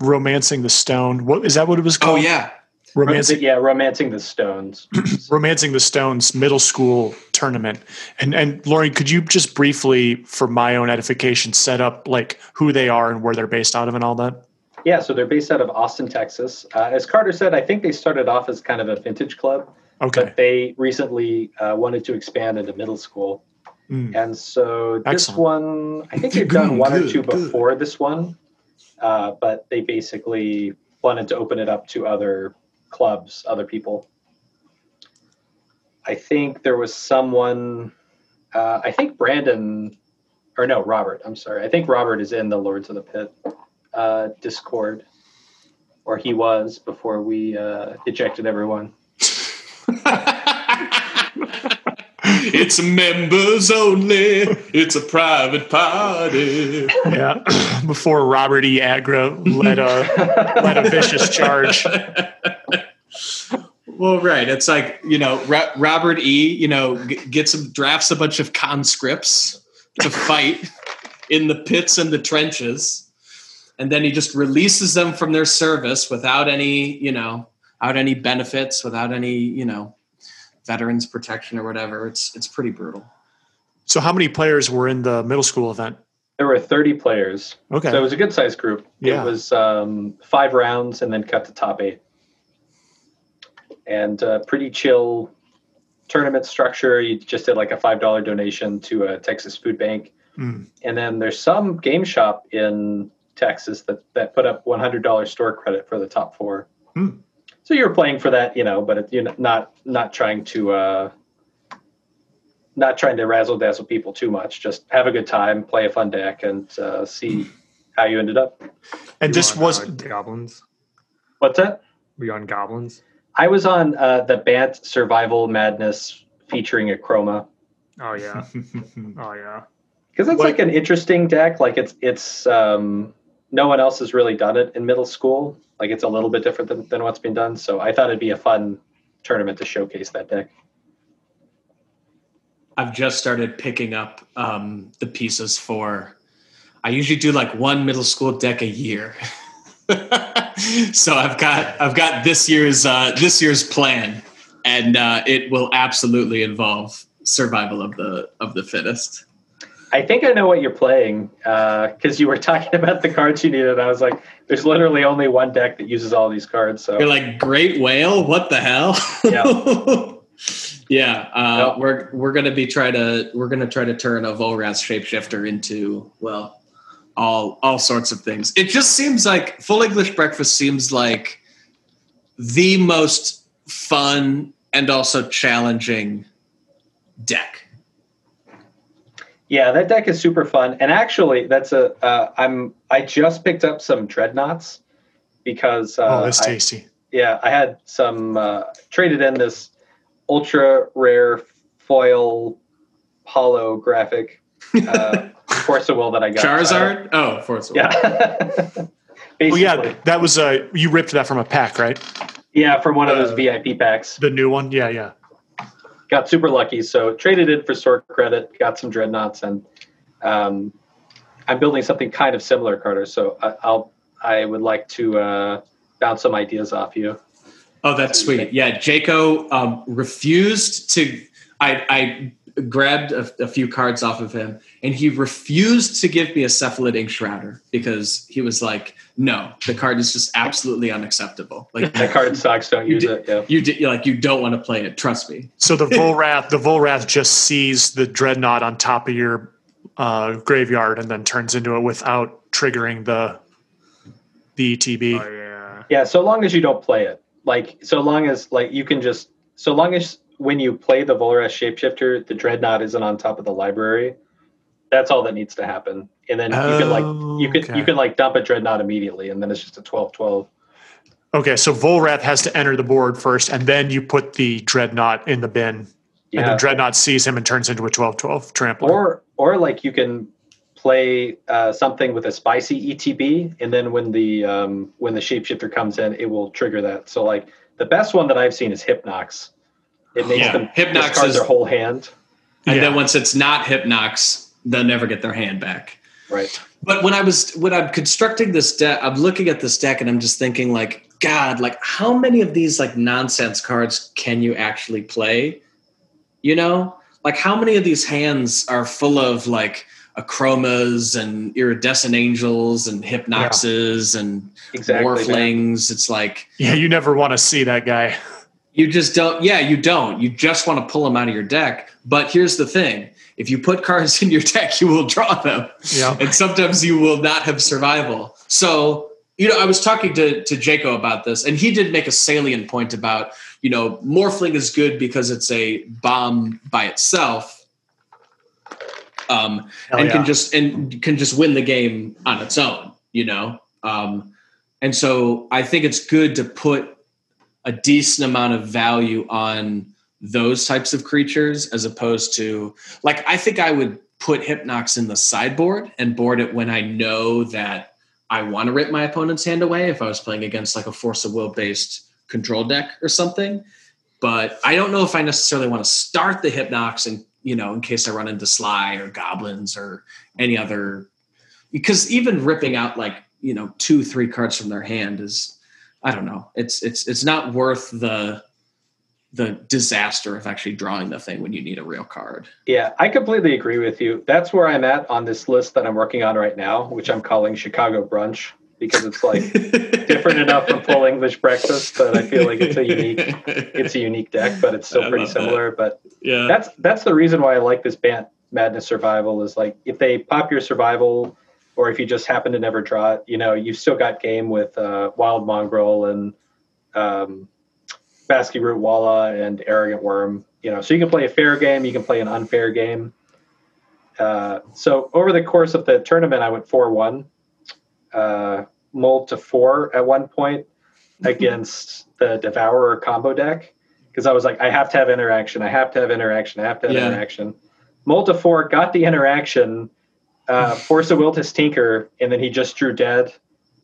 Romancing the Stone. What is that what it was called? Oh, yeah. Romancing, yeah, Romancing the Stones. Romancing the Stones middle school tournament. And, and Lauren, could you just briefly, for my own edification, set up like who they are and where they're based out of and all that? Yeah, so they're based out of Austin, Texas. Uh, as Carter said, I think they started off as kind of a vintage club, okay. but they recently uh, wanted to expand into middle school. Mm. And so this Excellent. one, I think they've done one or two before this one, uh, but they basically wanted to open it up to other clubs, other people. I think there was someone, uh, I think Brandon, or no, Robert, I'm sorry. I think Robert is in the Lords of the Pit. Uh, Discord, or he was before we uh, ejected everyone. It's members only. It's a private party. Yeah, before Robert E. Agra led a led a vicious charge. Well, right. It's like, you know, Ra- Robert E. You know, g- gets a, drafts a bunch of conscripts to fight in the pits and the trenches. And then he just releases them from their service without any, you know, without any benefits, without any, you know, veterans protection or whatever. It's it's pretty brutal. So how many players were in the middle school event? There were thirty players. Okay. So it was a good sized group. Yeah. It was um, five rounds and then cut to top eight. and uh, pretty chill tournament structure. You just did like a five dollar donation to a Texas food bank. Mm. And then there's some game shop in Texas that, that put up one hundred dollars store credit for the top four. Mm. So you're playing for that, you know, but it, you're not, not trying to, uh, not trying to razzle dazzle people too much. Just have a good time, play a fun deck, and uh, see how you ended up. And you this on, was uh, goblins. What's that? Were you on goblins? I was on uh, the Bant Survival Madness featuring a Chroma. Oh yeah, oh yeah. Because it's like an interesting deck. Like it's it's um, no one else has really done it in middle school. Like it's a little bit different than, than what's been done. So I thought it'd be a fun tournament to showcase that deck. I've just started picking up um, the pieces for. I usually do like one middle school deck a year. So I've got I've got this year's uh, this year's plan, and uh, it will absolutely involve survival of the of the fittest. I think I know what you're playing because uh, you were talking about the cards you needed. I was like, "There's literally only one deck that uses all these cards." So you're like, "Great whale, what the hell?" Yeah, yeah. Uh, nope. We're we're gonna be try to we're gonna try to turn a Volrath shapeshifter into well. all all sorts of things. It just seems like Full English Breakfast seems like the most fun and also challenging deck. Yeah, that deck is super fun. And actually, that's a uh, I'm I just picked up some Dreadnoughts because uh, oh, that's tasty. I, yeah, I had some uh, traded in this ultra rare foil holographic uh Force of Will that I got. Charizard? Uh, oh, Force of Will. Yeah. Well, yeah, that was a, you ripped that from a pack, right? Yeah, from one uh, of those V I P packs. The new one? Yeah, yeah. Got super lucky. So traded in for store credit, got some Dreadnoughts, and um, I'm building something kind of similar, Carter. So I, I'll, I would like to uh, bounce some ideas off you. Oh, that's sweet. Think. Yeah, Jaco um, refused to, I, I, grabbed a, a few cards off of him, and he refused to give me a Cephalid Ink Shrouder because he was like, no, the card is just absolutely unacceptable. Like that card sucks. Don't use it. Yeah. You did like, you don't want to play it. Trust me. So the Volrath, the Volrath just sees the Dreadnought on top of your uh, graveyard and then turns into it without triggering the, the E T B. Oh, yeah. Yeah. So long as you don't play it, like, so long as like, you can just, so long as, when you play the Volrath Shapeshifter, the Dreadnought isn't on top of the library. That's all that needs to happen. And then oh, you can like, you could, okay. you can like dump a Dreadnought immediately. And then it's just a twelve twelve. Okay. So Volrath has to enter the board first, and then you put the Dreadnought in the bin, yeah. And the Dreadnought sees him and turns into a twelve twelve trample. Or, or like you can play uh, something with a spicy E T B. And then when the, um, when the Shapeshifter comes in, it will trigger that. So like the best one that I've seen is Hypnox. It makes yeah. them discard their whole hand. And yeah. then once it's not Hypnox, they'll never get their hand back. Right. But when I was, when I'm constructing this deck, I'm looking at this deck and I'm just thinking like, God, like how many of these like nonsense cards can you actually play? You know, like how many of these hands are full of like Achromas and Iridescent Angels and Hypnoxes yeah. and exactly, Morphlings. Man. It's like, yeah, you never want to see that guy. You just don't, yeah, you don't. You just want to pull them out of your deck. But here's the thing. If you put cards in your deck, you will draw them. Yeah. And sometimes you will not have survival. So, you know, I was talking to, to Jaco about this, and he did make a salient point about, you know, Morphling is good because it's a bomb by itself um, and yeah. can just and can just win the game on its own, you know. Um, and so I think it's good to put a decent amount of value on those types of creatures as opposed to like, I think I would put Hypnox in the sideboard and board it when I know that I want to rip my opponent's hand away if I was playing against like a Force of Will based control deck or something. But I don't know if I necessarily want to start the Hypnox and, you know, in case I run into Sly or goblins or any other, because even ripping out like, you know, two, three cards from their hand is, I don't know. It's it's it's not worth the the disaster of actually drawing the thing when you need a real card. Yeah, I completely agree with you. That's where I'm at on this list that I'm working on right now, which I'm calling Chicago Brunch. because it's like different enough from full English breakfast that I feel like it's a unique, it's a unique deck, but it's still pretty similar. That. But yeah, that's, that's the reason why I like this Bant Madness Survival is like, if they pop your survival or if you just happen to never draw it, you know, you've still got game with uh Wild Mongrel and um, Basking Root Walla and Arrogant Worm, you know, so you can play a fair game. You can play an unfair game. Uh, so over the course of the tournament, I went four one, uh, mulled to four at one point against the Devourer combo deck. Cause I was like, I have to have interaction. I have to have interaction. I have to have yeah. interaction. Mulled to four, got the interaction, uh, forced a Will to Stinker. And then he just drew dead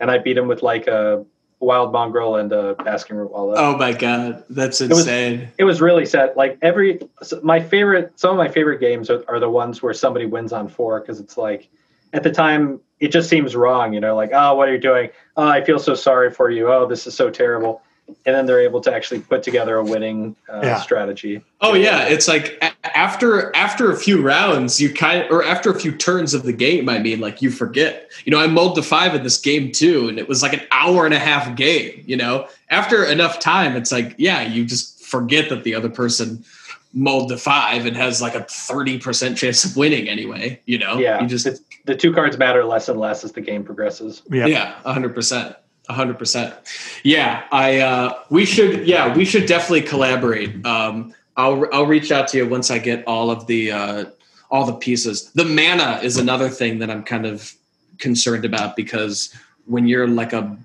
and I beat him with like a Wild Mongrel and a Basking Root Walla. Oh my God. That's insane. It was, it was really sad. Like every, my favorite, some of my favorite games are, are the ones where somebody wins on four. Cause it's like, at the time it just seems wrong, you know, like, oh, what are you doing? Oh, I feel so sorry for you. Oh, this is so terrible. And then they're able to actually put together a winning uh, yeah. strategy. Oh yeah. It's like after, after a few rounds, you kind of, or after a few turns of the game, I mean, like you forget, you know, I mulled to five in this game too. And it was like an hour and a half game, you know, after enough time, it's like, yeah, you just forget that the other person mulled to five and has like a thirty percent chance of winning anyway. You know, yeah. You just, it's, the two cards matter less and less as the game progresses. Yeah. Yeah. A hundred percent. A hundred percent. Yeah. I, uh, we should, yeah, we should definitely collaborate. Um, I'll, I'll reach out to you once I get all of the, uh, all the pieces. The mana is another thing that I'm kind of concerned about because when you're like a,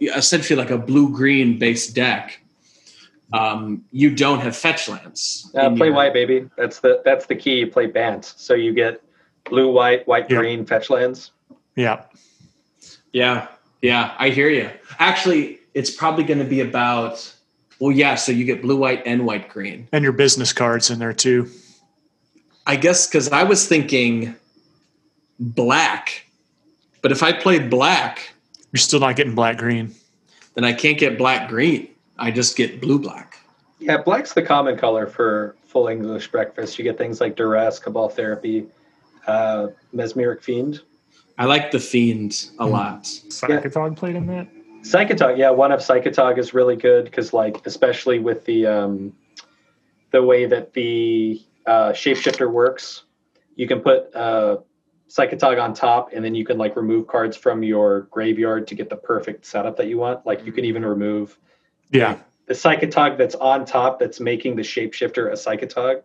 essentially like a blue green based deck, um, you don't have fetch lands. Uh, play your... white, baby. That's the, that's the key. You play Bant. So you get blue, white, white, yeah. green fetch lands. Yeah. Yeah. Yeah, I hear you. Actually, it's probably going to be about, well, yeah, so you get blue, white, and white, green. And your business card's in there, too. I guess because I was thinking black, but if I play black... You're still not getting black, green. Then I can't get black, green. I just get blue, black. Yeah, black's the common color for full English breakfast. You get things like Duress, Cabal Therapy, uh, Mesmeric Fiend. I like the Fiend a lot. Psychotog yeah. played in that? Psychotog, yeah. One of Psychotog is really good because, like, especially with the um, the way that the uh, Shapeshifter works, you can put uh, Psychotog on top and then you can, like, remove cards from your graveyard to get the perfect setup that you want. Like, you can even remove yeah. like, the Psychotog that's on top that's making the Shapeshifter a Psychotog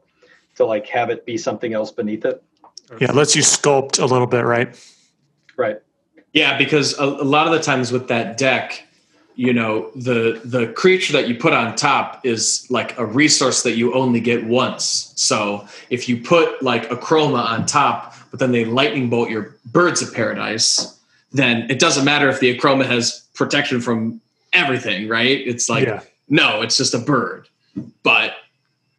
to, like, have it be something else beneath it. Yeah, it lets you sculpt a little bit, right? Right. Yeah, because a, a lot of the times with that deck, you know, the the creature that you put on top is like a resource that you only get once. So if you put like a Chroma on top, but then they lightning bolt your Birds of Paradise, then it doesn't matter if the Chroma has protection from everything, right? It's like, yeah. no, it's just a bird. But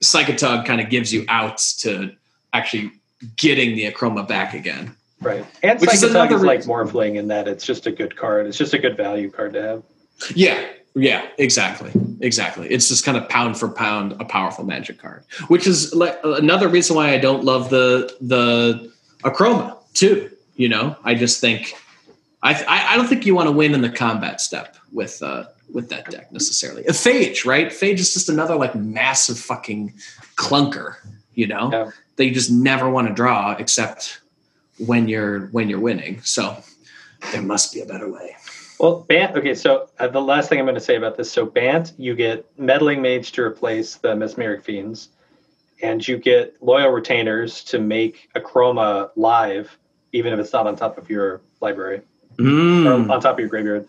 Psychotug kind of gives you outs to actually getting the Chroma back again. Right. And Which Psychotog is, is like Morphling in that it's just a good card. It's just a good value card to have. Yeah. Yeah, exactly. Exactly. It's just kind of pound for pound, a powerful magic card, which is like another reason why I don't love the, the Acroma too. You know, I just think, I I don't think you want to win in the combat step with, uh, with that deck necessarily. A Phage, right? Phage is just another like massive fucking clunker, you know, yeah. that you just never want to draw except when you're when you're winning. So there must be a better way. Well, Bant, okay, so uh, the last thing I'm going to say about this, so Bant, you get Meddling Mage to replace the Mesmeric Fiends, and you get Loyal Retainers to make a Chroma live, even if it's not on top of your library, mm. or on top of your graveyard.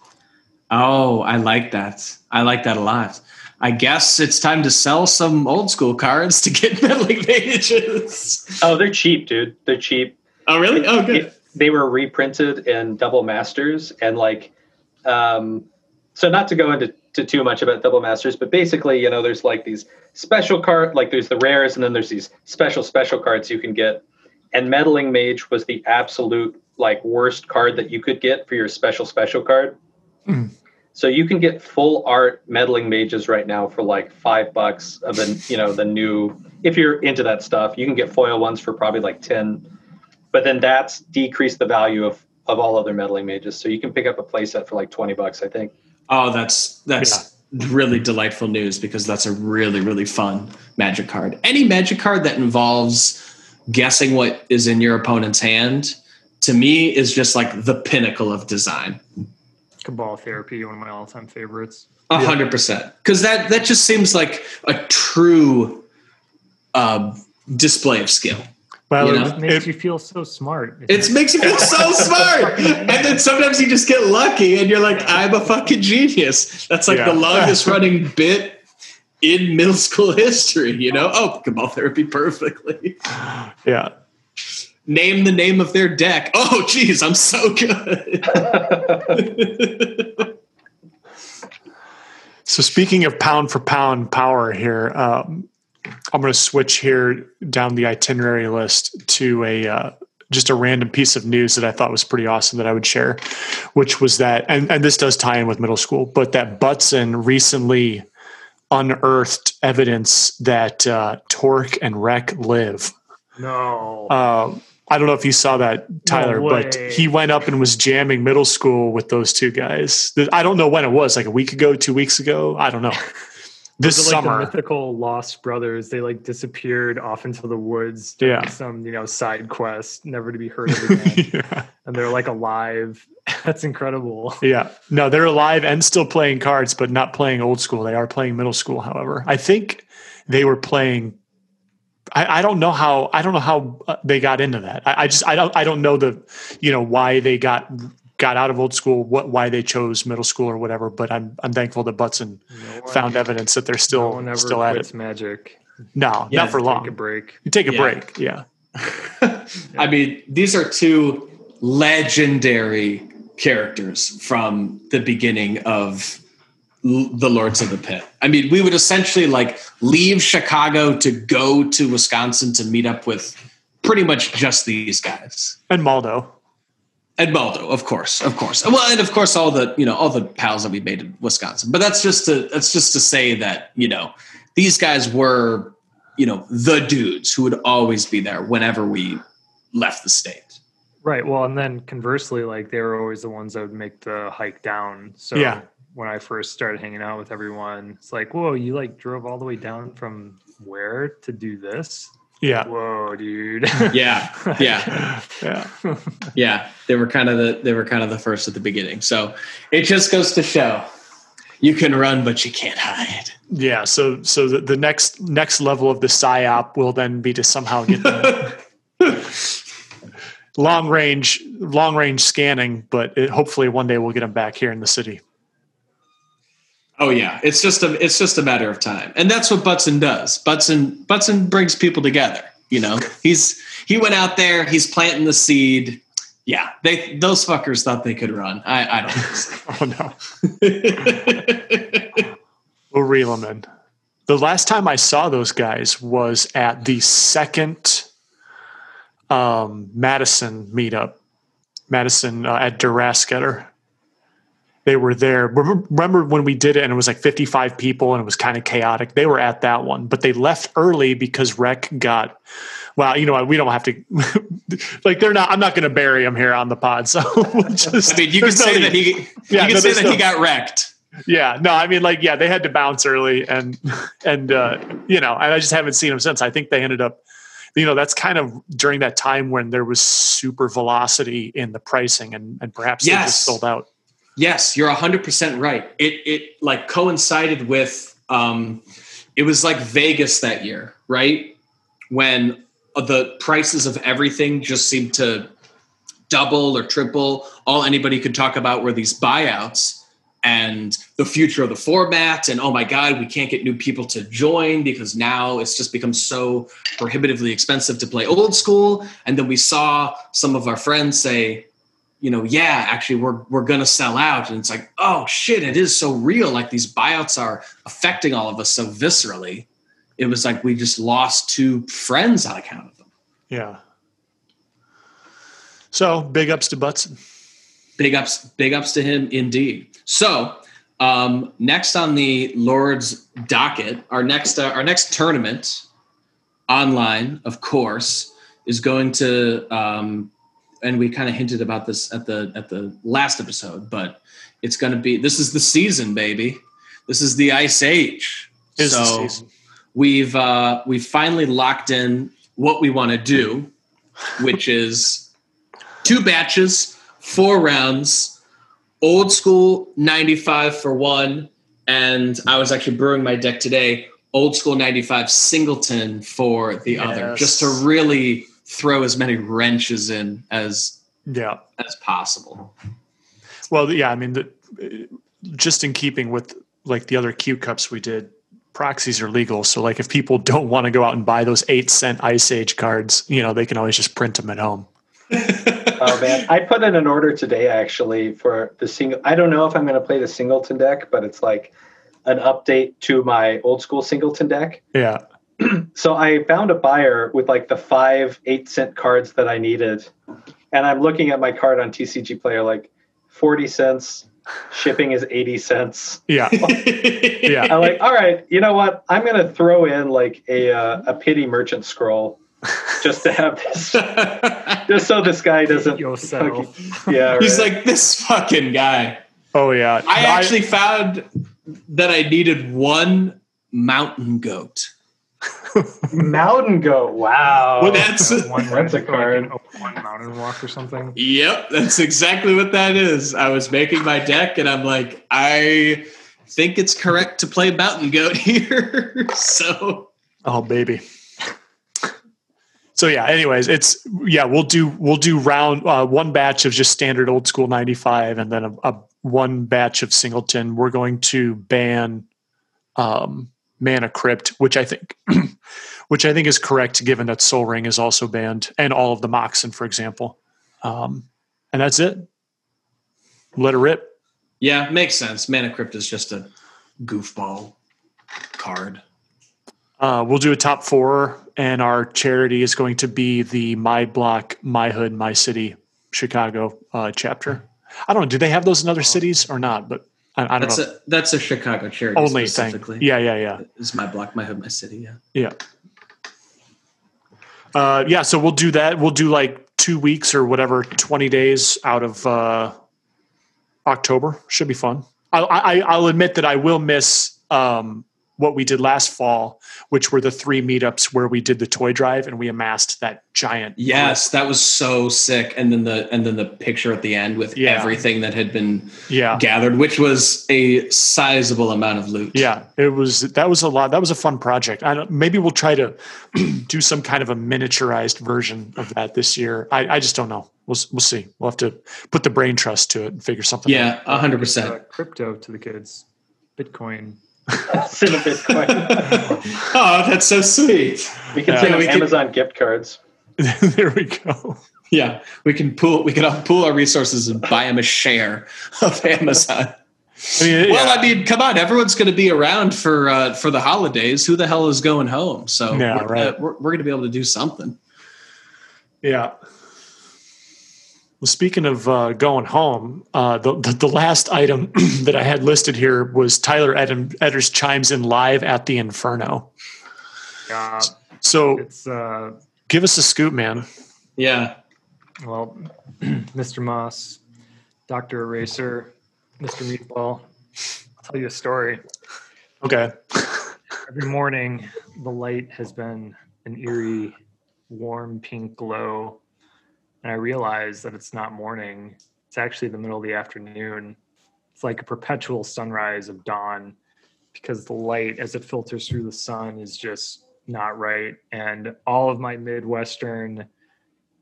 Oh, I like that. I like that a lot. I guess it's time to sell some old school cards to get Meddling Mages. Oh, they're cheap, dude. They're cheap. Oh, really? Oh, good. It, they were reprinted in Double Masters and like, um, so not to go into to too much about Double Masters, but basically, you know, there's like these special cards, like there's the rares and then there's these special, special cards you can get. And Meddling Mage was the absolute like worst card that you could get for your special, special card. Mm. So you can get full art Meddling Mages right now for like five bucks of the, you know, the new, if you're into that stuff, you can get foil ones for probably like ten. But then that's decreased the value of, of all other meddling mages. So you can pick up a playset for like twenty bucks, I think. Oh, that's that's yeah. really delightful news, because that's a really, really fun magic card. Any magic card that involves guessing what is in your opponent's hand, to me, is just like the pinnacle of design. Cabal Therapy, one of my all-time favorites. A hundred percent. Because that, that just seems like a true uh, display of skill. Well, you know? It makes it, you feel so smart. It makes you feel so smart. And then sometimes you just get lucky and you're like, I'm a fucking genius. That's like yeah. the longest running bit in middle school history, you know? Oh, Cabal Therapy perfectly. Yeah. Name the name of their deck. Oh, geez, I'm so good. So speaking of pound for pound power here, um, I'm going to switch here down the itinerary list to a uh, just a random piece of news that I thought was pretty awesome that I would share, which was that, and, and this does tie in with middle school, but that Butson recently unearthed evidence that uh, Torque and Wreck live. No. Uh, I don't know if you saw that, Tyler, no but he went up and was jamming middle school with those two guys. I don't know when it was, like a week ago, two weeks ago. I don't know. This like summer. The mythical Lost Brothers. They like disappeared off into the woods doing yeah. some, you know, side quest, never to be heard of again. yeah. And they're like alive. That's incredible. Yeah. No, they're alive and still playing cards, but not playing old school. They are playing middle school, however. I think they were playing I, I don't know how I don't know how they got into that. I, I just I don't I don't know the you know why they got got out of old school, what why they chose middle school or whatever. But I'm I'm thankful that Butson no one, found evidence that they're still no one ever still at it. Magic. No, yeah, not for long. Take a break. You take a yeah. break. Yeah. I mean, these are two legendary characters from the beginning of the Lords of the Pit. I mean, we would essentially like leave Chicago to go to Wisconsin to meet up with pretty much just these guys. And Maldo. And Maldo, of course, of course. Well, and of course all the, you know, all the pals that we made in Wisconsin. But that's just to, that's just to say that, you know, these guys were, you know, the dudes who would always be there whenever we left the state. Right. Well, and then conversely, like they were always the ones that would make the hike down. So yeah. When I first started hanging out with everyone, it's like, whoa, you like drove all the way down from where to do this? Yeah. Whoa, dude. yeah. Yeah. Yeah. yeah. They were kind of the, they were kind of the first at the beginning. So it just goes to show you can run, but you can't hide. Yeah. So, so the, the next, next level of the PSYOP will then be to somehow get the long range, long range scanning, but it, hopefully one day we'll get them back here in the city. Oh yeah, it's just a it's just a matter of time, and that's what Butson does. Butson Butson brings people together. You know, he's he went out there, he's planting the seed. Yeah, they those fuckers thought they could run. I, I don't think so. Oh no, we'll reel them in. The last time I saw those guys was at the second um, Madison meetup, Madison uh, at Durasketter. They were there. Remember when we did it and it was like fifty-five people and it was kind of chaotic. They were at that one, but they left early because Rec got, well, you know what? We don't have to, like, they're not, I'm not going to bury him here on the pod. So we'll just, I mean, you can say no, that he, yeah, you can no, say that no, he got wrecked. Yeah, no, I mean, like, yeah, they had to bounce early and, and, uh, you know, and I just haven't seen them since. I think they ended up, you know, that's kind of during that time when there was super velocity in the pricing and, and perhaps yes. they just sold out. Yes, you're one hundred percent right. It it like coincided with, um, it was like Vegas that year, right? When the prices of everything just seemed to double or triple. All anybody could talk about were these buyouts and the future of the format. And oh my God, we can't get new people to join because now it's just become so prohibitively expensive to play old school. And then we saw some of our friends say, you know, yeah, actually we're, we're going to sell out. And it's like, oh shit, it is so real. Like these buyouts are affecting all of us so viscerally. It was like, we just lost two friends on account of them. Yeah. So big ups to Butson. Big ups, big ups to him indeed. So um, next on the Lord's docket, our next, uh, our next tournament online, of course, is going to, um, and we kind of hinted about this at the at the last episode, but it's going to be, this is the season, baby. This is the Ice Age. It's so we've uh, we've finally locked in what we want to do, which is two batches, four rounds, old school ninety-five for one, and I was actually brewing my deck today, old school ninety-five singleton for the yes. other, just to really throw as many wrenches in as yeah as possible. Well, yeah, I mean, the, just in keeping with like the other Q Cups we did, proxies are legal. So like if people don't want to go out and buy those eight cent Ice Age cards, you know, they can always just print them at home. Oh man, I put in an order today actually for the single. I don't know if I'm going to play the singleton deck, but it's like an update to my old school singleton deck. Yeah. So I found a buyer with like the five eight cent cards that I needed, and I'm looking at my card on T C G Player, like forty cents, shipping is eighty cents. Yeah. Yeah. I'm like, all right, you know what? I'm going to throw in like a, uh, a pity merchant scroll just to have this, just so this guy doesn't. Yourself. Fucking, yeah. Right. He's like, this fucking guy. Oh yeah. I actually I, found that I needed one mountain goat. Mountain goat. Wow. Well, that's so one, that's a card. One mountain walk or something. Yep, that's exactly what that is. I was making my deck and I'm like, I think it's correct to play mountain goat here. So oh baby. So yeah, anyways, it's yeah, we'll do we'll do round uh, one batch of just standard old school ninety-five and then a, a one batch of singleton. We're going to ban um Mana Crypt, which I think, which I think is correct, given that Soul Ring is also banned, and all of the Moxen, for example, um, and that's it. Let it rip. Yeah, makes sense. Mana Crypt is just a goofball card. Uh, we'll do a top four, and our charity is going to be the My Block, My Hood, My City, Chicago uh, chapter. I don't know. Do they have those in other cities or not? But. I, I don't that's know. A that's a Chicago charity only specifically. Thing. Yeah, yeah, yeah. It's My Block, My Hood, My City. Yeah, yeah, uh, yeah. So we'll do that. We'll do like two weeks or whatever, twenty days out of uh, October. Should be fun. I, I, I'll admit that I will miss um, what we did last fall, which were the three meetups where we did the toy drive and we amassed that giant. Yes, group. That was so sick. And then the and then the picture at the end with yeah. everything that had been yeah. gathered, which was a sizable amount of loot. Yeah, it was. That was a lot. That was a fun project. I don't, maybe we'll try to do some kind of a miniaturized version of that this year. I, I just don't know. We'll we'll see. We'll have to put the brain trust to it and figure something. Yeah, a hundred percent. Crypto to the kids, Bitcoin. Send a Bitcoin. Oh, that's so sweet. We can yeah, send them Amazon can... gift cards. There we go. Yeah, we can pool. We can all pool our resources and buy them a share of Amazon. I mean, well, yeah. I mean, come on, everyone's going to be around for uh, for the holidays. Who the hell is going home? So yeah, we're right. gonna, we're, we're going to be able to do something. Yeah. Well, speaking of uh, going home, uh, the, the the last item that I had listed here was Tyler Ed- Edders chimes in live at the Inferno. Uh, so it's, uh, give us a scoop, man. Yeah. Well, Mister Moss, Doctor Eraser, Mister Meatball, I'll tell you a story. Okay. Every morning, the light has been an eerie, warm pink glow. And I realize that it's not morning. It's actually the middle of the afternoon. It's like a perpetual sunrise of dawn because the light as it filters through the sun is just not right. And all of my Midwestern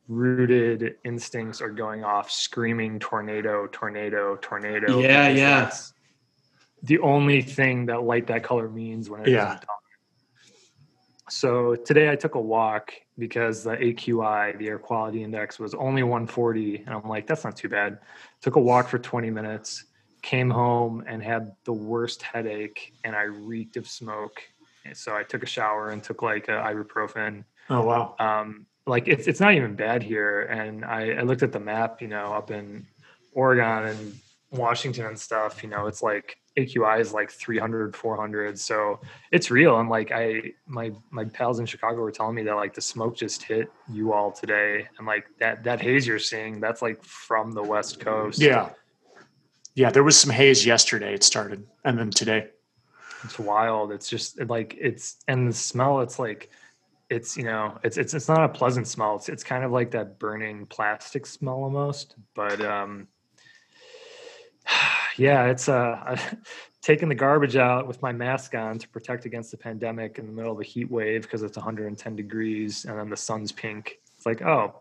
rooted instincts are going off screaming tornado, tornado, tornado. Yeah, yeah. That's the only thing that light that color means when it yeah. is dawn. So today I took a walk because the A Q I, the air quality index, was only one forty. And I'm like, that's not too bad. Took a walk for twenty minutes, came home and had the worst headache and I reeked of smoke. And so I took a shower and took like a ibuprofen. Oh, wow. Um, like it's it's not even bad here. And I, I looked at the map, you know, up in Oregon and Washington and stuff, you know, it's like A Q I is like three hundred, four hundred. So it's real. And like, I, my, my pals in Chicago were telling me that like the smoke just hit you all today. And like that, that haze you're seeing, that's like from the West Coast. Yeah. Yeah. There was some haze yesterday. It started. And then today. It's wild. It's just like, it's, and the smell, it's like, it's, you know, it's, it's, it's not a pleasant smell. It's, it's kind of like that burning plastic smell almost, but, um, yeah, it's uh, taking the garbage out with my mask on to protect against the pandemic in the middle of a heat wave because it's one hundred ten degrees and then the sun's pink. It's like, oh,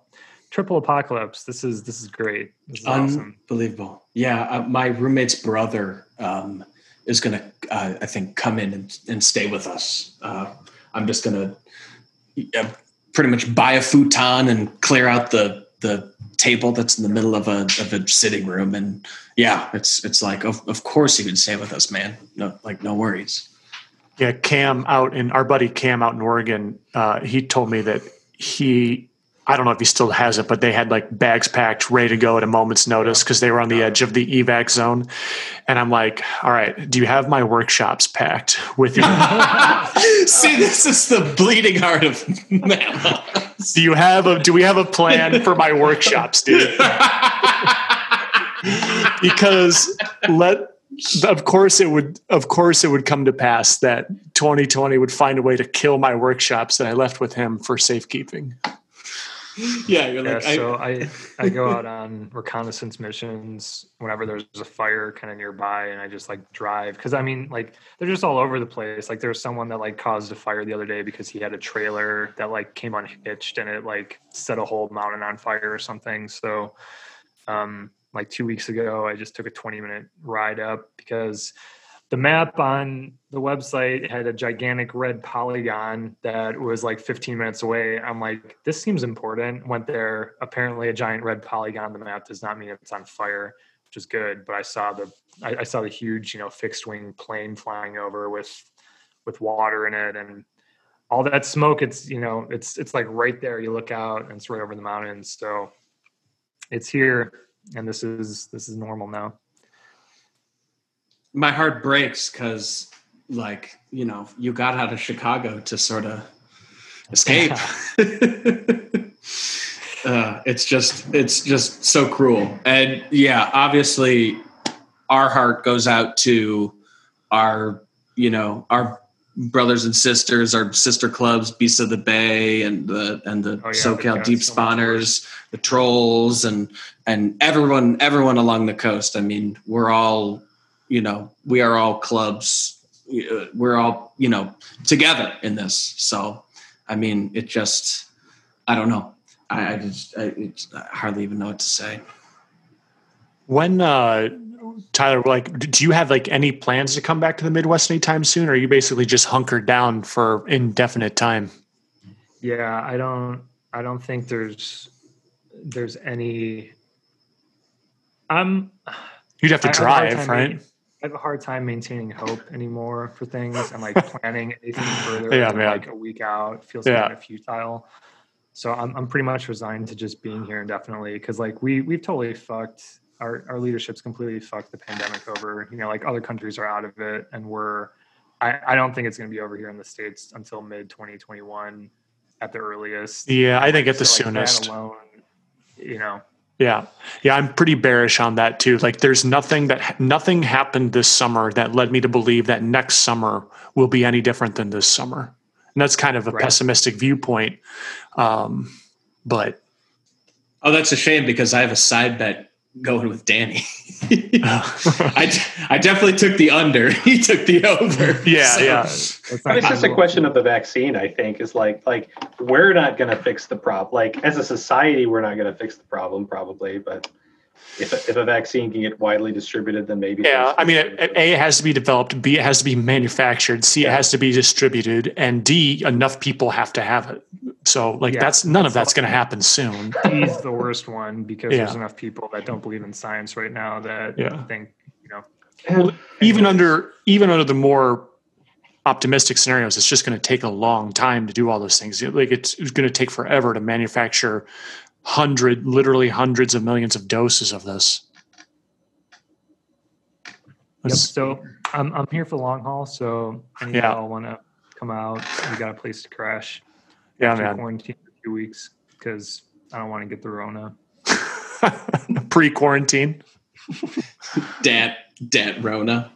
triple apocalypse. This is this is great. This is unbelievable. Awesome. Yeah, uh, my roommate's brother um, is going to, uh, I think, come in and, and stay with us. Uh, I'm just going to uh, pretty much buy a futon and clear out the the table that's in the middle of a of a sitting room. And yeah, it's it's like of, of course you could stay with us, man. No, like no worries. Yeah, Cam out in our buddy Cam out in Oregon, uh he told me that he I don't know if he still has it, but they had like bags packed ready to go at a moment's notice because they were on the edge of the evac zone. And I'm like, all right, do you have my workshops packed with you? See, this is the bleeding heart of Mamma. Do you have a, do we have a plan for my workshops, dude? Because let, of course it would, of course it would come to pass that twenty twenty would find a way to kill my workshops that I left with him for safekeeping. Yeah. You're like, yeah, so I, I go out on reconnaissance missions whenever there's a fire kind of nearby and I just like drive. Cause I mean, like they're just all over the place. Like there was someone that like caused a fire the other day because he had a trailer that like came unhitched and it like set a whole mountain on fire or something. So um, like two weeks ago, I just took a twenty minute ride up because the map on the website had a gigantic red polygon that was like fifteen minutes away. I'm like, this seems important. Went there. Apparently a giant red polygon on the map does not mean it's on fire, which is good. But I saw the, I, I saw the huge, you know, fixed wing plane flying over with, with water in it and all that smoke. It's, you know, it's, it's like right there. You look out and it's right over the mountains. So it's here. And this is, this is normal now. My heart breaks because, like, you know, you got out of Chicago to sort of escape. uh, it's just, it's just so cruel. And yeah, obviously our heart goes out to our, you know, our brothers and sisters, our sister clubs, Beasts of the Bay and the, and the oh, yeah, SoCal deep so spawners, the trolls and, and everyone, everyone along the coast. I mean, we're all, you know, we are all clubs. We're all, you know, together in this. So, I mean, it just, I don't know. I, I just, I, it's, I hardly even know what to say. When, uh, Tyler, like, do you have like any plans to come back to the Midwest anytime soon? Or are you basically just hunkered down for indefinite time? Yeah, I don't, I don't think there's, there's any, I'm, you'd have to I drive, have right? Making, I have a hard time maintaining hope anymore for things and like planning anything further yeah, than, like a week out feels yeah. kind of futile. So I'm I'm pretty much resigned to just being here indefinitely because like we we've totally fucked our our leadership's completely fucked the pandemic over. You know, like other countries are out of it and we're I, I don't think it's gonna be over here in the States until mid twenty twenty-one at the earliest. Yeah, I think at the so, soonest. Like, that alone, you know. Yeah. Yeah. I'm pretty bearish on that too. Like there's nothing that nothing happened this summer that led me to believe that next summer will be any different than this summer. And that's kind of a right. pessimistic viewpoint. Um, but. Oh, that's a shame because I have a side bet going with Danny. I, I definitely took the under. He took the over. Yeah. So. Yeah. It's just a question of the vaccine. I think is like, like we're not going to fix the problem. Like as a society, we're not going to fix the problem probably, but if a, if a vaccine can get widely distributed, then maybe. Yeah. I mean, it, A, it has to be developed. B, it has to be manufactured. C, yeah. it has to be distributed. And D, enough people have to have it. So like yeah, that's none that's of that's going to happen soon. He's the worst one because yeah. there's enough people that don't believe in science right now that yeah. think, you know, well, even under, even under the more optimistic scenarios, it's just going to take a long time to do all those things. Like it's, it's going to take forever to manufacture hundred, literally hundreds of millions of doses of this. Yep. So I'm I'm here for the long haul. So I need yeah. y'all want to come out. We got a place to crash. Yeah, man. Quarantine for two weeks because I don't want to get the Rona. Pre-quarantine. dat dat Rona.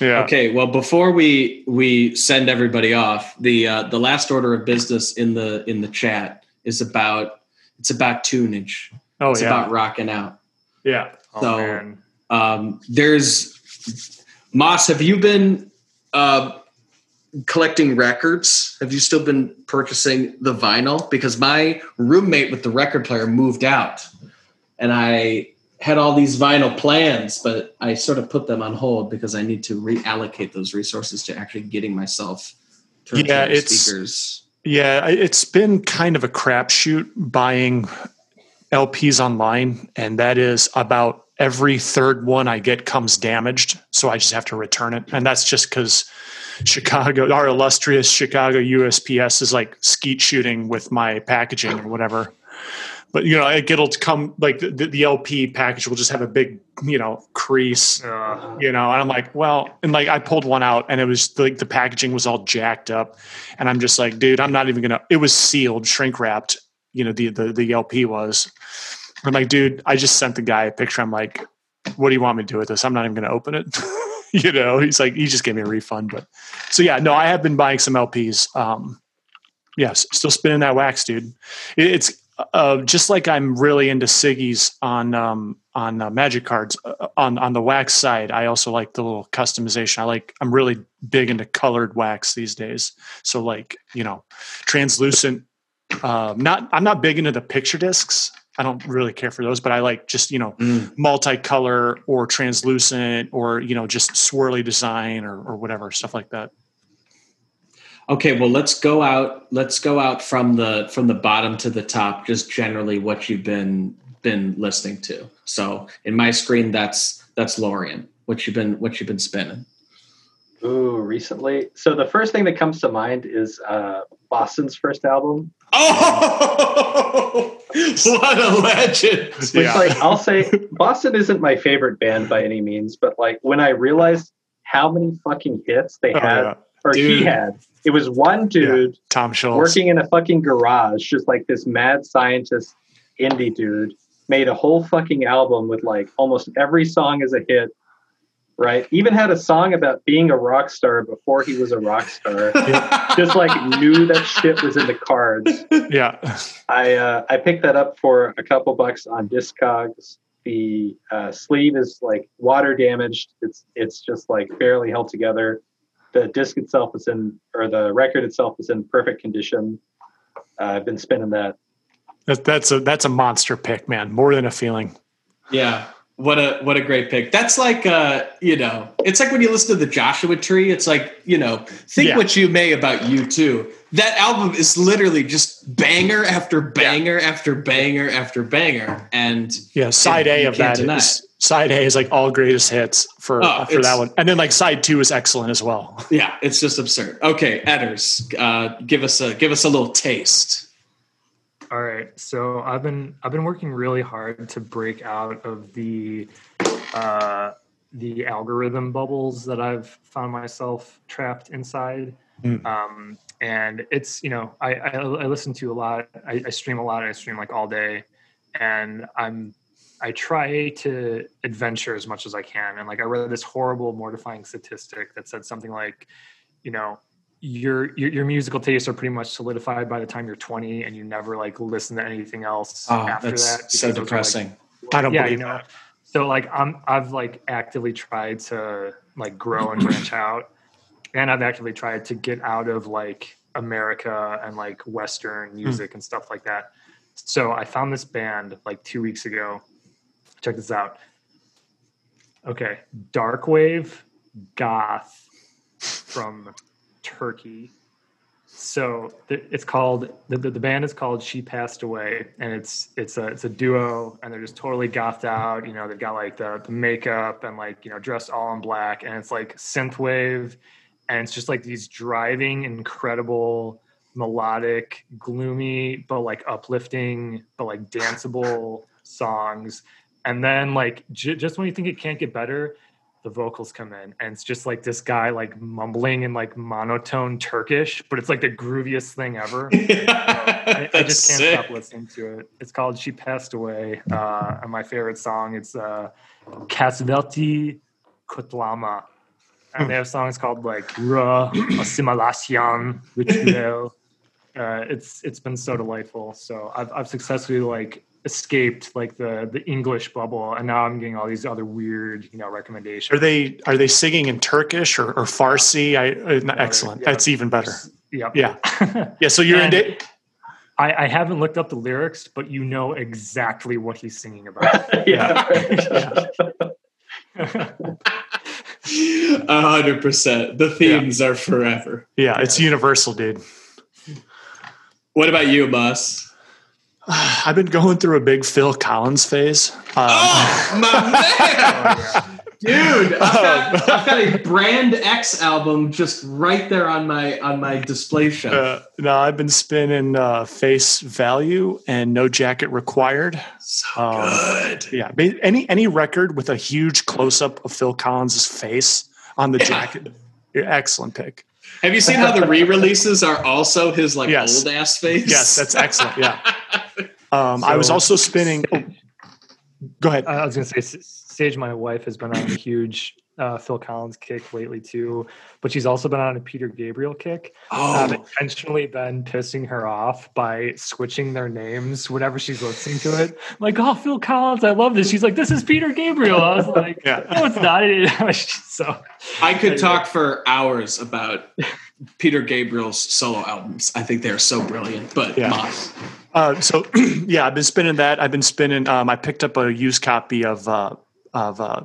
Yeah. Okay. Well, before we we send everybody off, the uh, the last order of business in the in the chat is about it's about tunage. Oh it's yeah. It's about rocking out. Yeah. Oh, so man. um there's Moss, have you been uh collecting records? Have you still been purchasing the vinyl? Because my roommate with the record player moved out and I had all these vinyl plans, but I sort of put them on hold because I need to reallocate those resources to actually getting myself to yeah, it's, speakers. Yeah, it's been kind of a crapshoot buying L Ps online, and that is about every third one I get comes damaged, so I just have to return it. And that's just because Chicago, our illustrious Chicago U S P S is like skeet shooting with my packaging or whatever. But, you know, it'll come, like, the, the L P package will just have a big, you know, crease, uh, you know. And I'm like, well, and, like, I pulled one out, and it was, like, the packaging was all jacked up. And I'm just like, dude, I'm not even going to, it was sealed, shrink-wrapped, you know, the, the, the L P was. I'm like, dude, I just sent the guy a picture. I'm like, what do you want me to do with this? I'm not even going to open it. You know, he's like, he just gave me a refund. But so, yeah, no, I have been buying some L Ps. Um, yeah, still spinning that wax, dude. It, it's... Uh, just like I'm really into Siggy's on um, on uh, magic cards uh, on on the wax side, I also like the little customization. I like I'm really big into colored wax these days. So like you know, translucent. Uh, not I'm not big into the picture discs. I don't really care for those, but I like just you know mm. multicolor or translucent or you know just swirly design or or whatever stuff like that. Okay, well, let's go out. Let's go out from the from the bottom to the top. Just generally, what you've been been listening to. So, in my screen, that's that's Laurence. What you've been what you've been spinning. Ooh, recently. So the first thing that comes to mind is uh, Boston's first album. Oh, what a legend! Which, yeah. like, I'll say, Boston isn't my favorite band by any means, but like when I realized how many fucking hits they oh, had, yeah. or Dude. he had. It was one dude, yeah, Tom Schultz, working in a fucking garage, just like this mad scientist indie dude, made a whole fucking album with like almost every song is a hit, right? Even had a song about being a rock star before he was a rock star. Yeah. Just like knew that shit was in the cards. Yeah. I uh, I picked that up for a couple bucks on Discogs. The uh, sleeve is like water damaged. It's it's just like barely held together. The disc itself is in, or the record itself is in perfect condition. Uh, I've been spinning that. That's a that's a monster pick, man. More than a feeling. Yeah, what a what a great pick. That's like uh, you know, it's like when you listen to the Joshua Tree. It's like you know, think yeah. what you may about U two. That album is literally just banger after banger yeah. after banger after banger. And yeah, side it, A of that is. Side A is like all greatest hits for oh, for that one. And then like side two is excellent as well. Yeah, it's just absurd. Okay, Edders, uh, give us a give us a little taste. All right. So I've been I've been working really hard to break out of the uh, the algorithm bubbles that I've found myself trapped inside. Mm. Um, and it's, you know, I, I I listen to a lot, I, I stream a lot, I stream like all day, and I'm I try to adventure as much as I can. And like, I read this horrible, mortifying statistic that said something like, you know, your, your, your musical tastes are pretty much solidified by the time you're twenty and you never like listen to anything else oh, after that. That's so depressing. Like, I don't yeah, believe you know, that. So like, I'm, I've like actively tried to like grow and branch out. And I've actively tried to get out of like America and like Western music mm. and stuff like that. So I found this band like two weeks ago. Check this out. Okay, darkwave goth from Turkey. So it's called the, the band is called She Passed Away, and it's it's a it's a duo, and they're just totally gothed out. You know, they've got like the, the makeup and like you know dressed all in black, and it's like synthwave, and it's just like these driving, incredible, melodic, gloomy, but like uplifting, but like danceable songs. And then, like, j- just when you think it can't get better, the vocals come in, and it's just like this guy like mumbling in like monotone Turkish, but it's like the grooviest thing ever. I, I just can't sick. stop listening to it. It's called She Passed Away. Uh, and my favorite song, it's uh, Kasvetli Kutlama. And they have songs called like Ra Assimilation Ritual. Uh, it's it's been so delightful. So I've I've successfully like escaped like the the English bubble, and now I'm getting all these other weird, you know, recommendations. Are they are they singing in Turkish or, or Farsi? I, I no, excellent. Yeah. That's even better. Yep. Yeah. Yeah. So you're in. Da- I, I haven't looked up the lyrics, but you know exactly what he's singing about. Yeah. Yeah. A hundred percent. The themes yeah. are forever. Yeah, it's yeah. universal, dude. What about you, Moss? I've been going through a big Phil Collins phase. Um, oh, my man! Dude, I've got, I've got a Brand X album just right there on my on my display shelf. Uh, no, I've been spinning uh, Face Value and No Jacket Required. So um, good. Yeah, any any record with a huge close up of Phil Collins' face on the yeah. jacket. Excellent pick. Have you seen how the re-releases are also his like yes. old ass face? Yes, that's excellent. Yeah. Um, so, I was also spinning. Oh, go ahead. I was going to say, Sage, my wife, has been on a huge uh, Phil Collins kick lately too, but she's also been on a Peter Gabriel kick. Oh. I've intentionally been pissing her off by switching their names whenever she's listening to it. I'm like, oh, Phil Collins, I love this. She's like, this is Peter Gabriel. I was like, yeah. no, it's not. So I could anyway. talk for hours about Peter Gabriel's solo albums. I think they're so brilliant, but yeah. Moss. Uh, so yeah, I've been spinning that. I've been spinning. Um, I picked up a used copy of uh, of uh,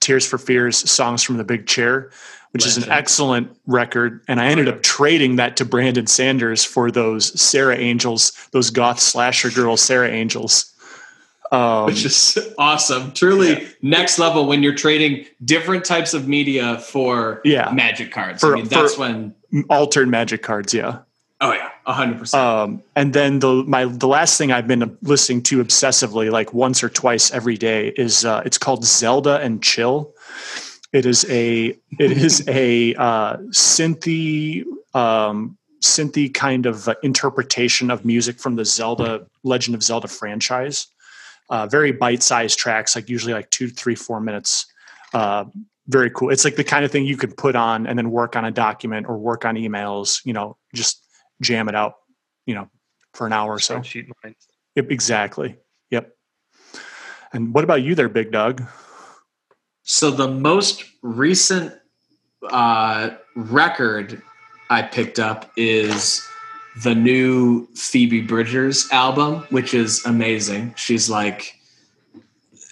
Tears for Fears Songs from the Big Chair, which Legend. is an excellent record. And I ended up trading that to Brandon Sanders for those Sarah Angels, those goth slasher girl Sarah Angels. Um, which is awesome. Truly yeah. next level when you're trading different types of media for yeah. magic cards. For, I mean, that's when altered magic cards. Yeah. Oh yeah, a hundred percent. And then the my the last thing I've been listening to obsessively, like once or twice every day, is uh, it's called Zelda and Chill. It is a it is a uh, synthy um, synthy kind of uh, interpretation of music from the Zelda Legend of Zelda franchise. Uh, very bite sized tracks, like usually like two, three, four minutes. Uh, very cool. It's like the kind of thing you could put on and then work on a document or work on emails. You know, just jam it out, you know, for an hour or so. Yep, exactly. Yep. And what about you there, Big Doug? So the most recent uh, record I picked up is the new Phoebe Bridgers album, which is amazing. She's like,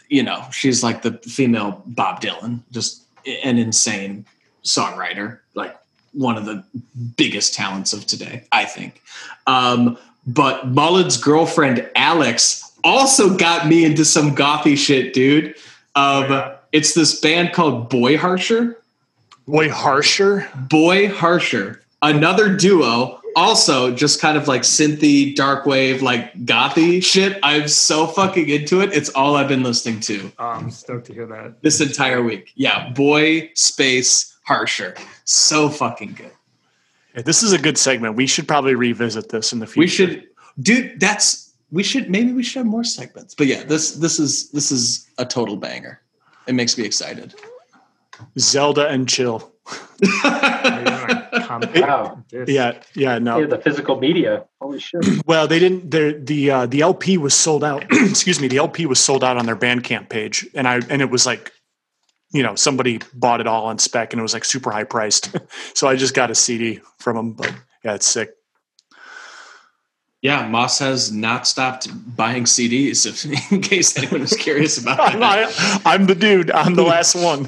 you know, she's like the female Bob Dylan, just an insane songwriter, like one of the biggest talents of today, I think. Um, but Mullen's girlfriend, Alex, also got me into some gothy shit, dude. Um, yeah. It's this band called Boy Harsher. Boy Harsher? Boy Harsher. Another duo, also just kind of like synthy, dark wave, like gothy shit. I'm so fucking into it. It's all I've been listening to. Oh, I'm stoked to hear that. This entire week. Yeah, Boy Space Harsher. So fucking good. Yeah, this is a good segment. We should probably revisit this in the future. We should, dude. That's we should. Maybe we should have more segments. But yeah, this this is this is a total banger. It makes me excited. Zelda and Chill. Wow. Yeah, yeah, no. They're the physical media. Holy shit. Well, they didn't. The uh, the L P was sold out. Excuse me. The L P was sold out on their Bandcamp page, and I and it was like, you know, somebody bought it all on spec and it was like super high priced. So I just got a C D from them, but yeah, it's sick. Yeah. Moss has not stopped buying C Ds if, in case anyone was curious about that. I'm the dude. I'm the last one.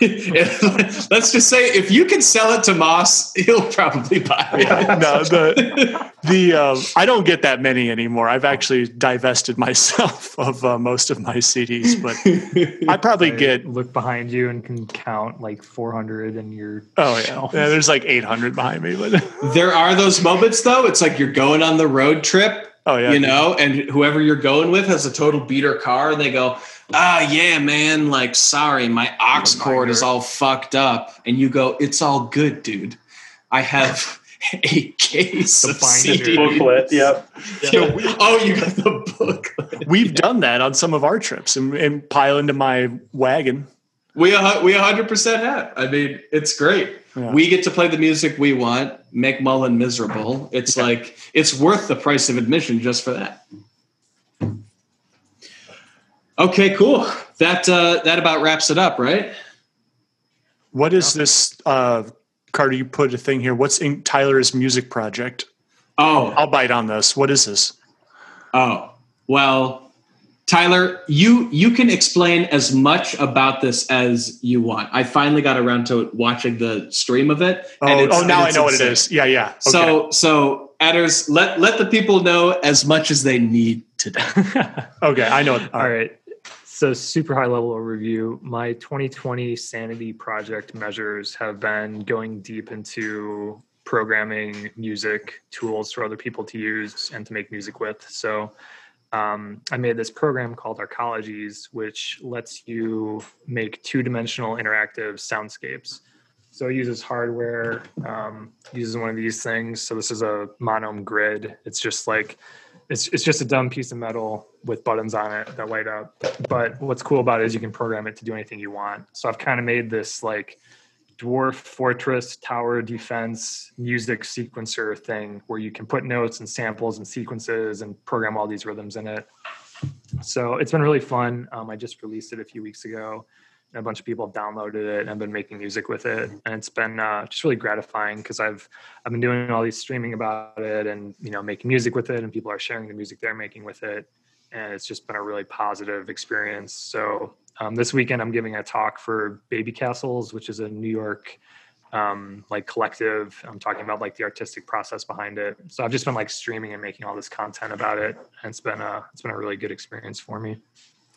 if, let's just say if you can sell it to Moss, he'll probably buy it. Yeah, no, the, the, uh, I don't get that many anymore. I've actually divested myself of uh, most of my C Ds, but I probably I get look behind you and can count like four hundred in your oh yeah. yeah, there's like eight hundred behind me. But there are those moments though. It's like you're going on the road trip Oh yeah. You know, and whoever you're going with has a total beater car, and they go, ah, yeah, man, like, sorry, my ox cord is all fucked up. And you go, it's all good, dude. I have a case the of C Ds. Booklet, yep. Yeah. Yeah, we, oh, you got the booklet. We've yeah. done that on some of our trips and, and pile into my wagon. We we one hundred percent have. I mean, it's great. Yeah. We get to play the music we want, make Mullen miserable. It's yeah. like, it's worth the price of admission just for that. Okay, cool. That uh, that about wraps it up, right? What is this, uh, Carter, you put a thing here. What's in Tyler's music project? Oh. I'll bite on this. What is this? Oh, well... Tyler, you you can explain as much about this as you want. I finally got around to watching the stream of it. Oh, and it's, oh now and it's I know insane. What it is. Yeah, yeah. Okay. So, so Adders, let, let the people know as much as they need to know. Okay, I know. All right. So super high level overview. My twenty twenty Sanity Project measures have been going deep into programming music tools for other people to use and to make music with. So... Um, I made this program called Arcologies, which lets you make two-dimensional interactive soundscapes. So it uses hardware, um, uses one of these things. So this is a monome grid. It's just like, it's it's just a dumb piece of metal with buttons on it that light up. But what's cool about it is you can program it to do anything you want. So I've kind of made this like dwarf fortress tower defense music sequencer thing where you can put notes and samples and sequences and program all these rhythms in it. So it's been really fun. Um, I just released it a few weeks ago and a bunch of people have downloaded it and I've been making music with it. And it's been uh, just really gratifying because I've, I've been doing all these streaming about it and, you know, making music with it, and people are sharing the music they're making with it. And it's just been a really positive experience. So Um, this weekend, I'm giving a talk for Baby Castles, which is a New York um, like collective. I'm talking about like the artistic process behind it. So I've just been like streaming and making all this content about it, and it's been a it's been a really good experience for me.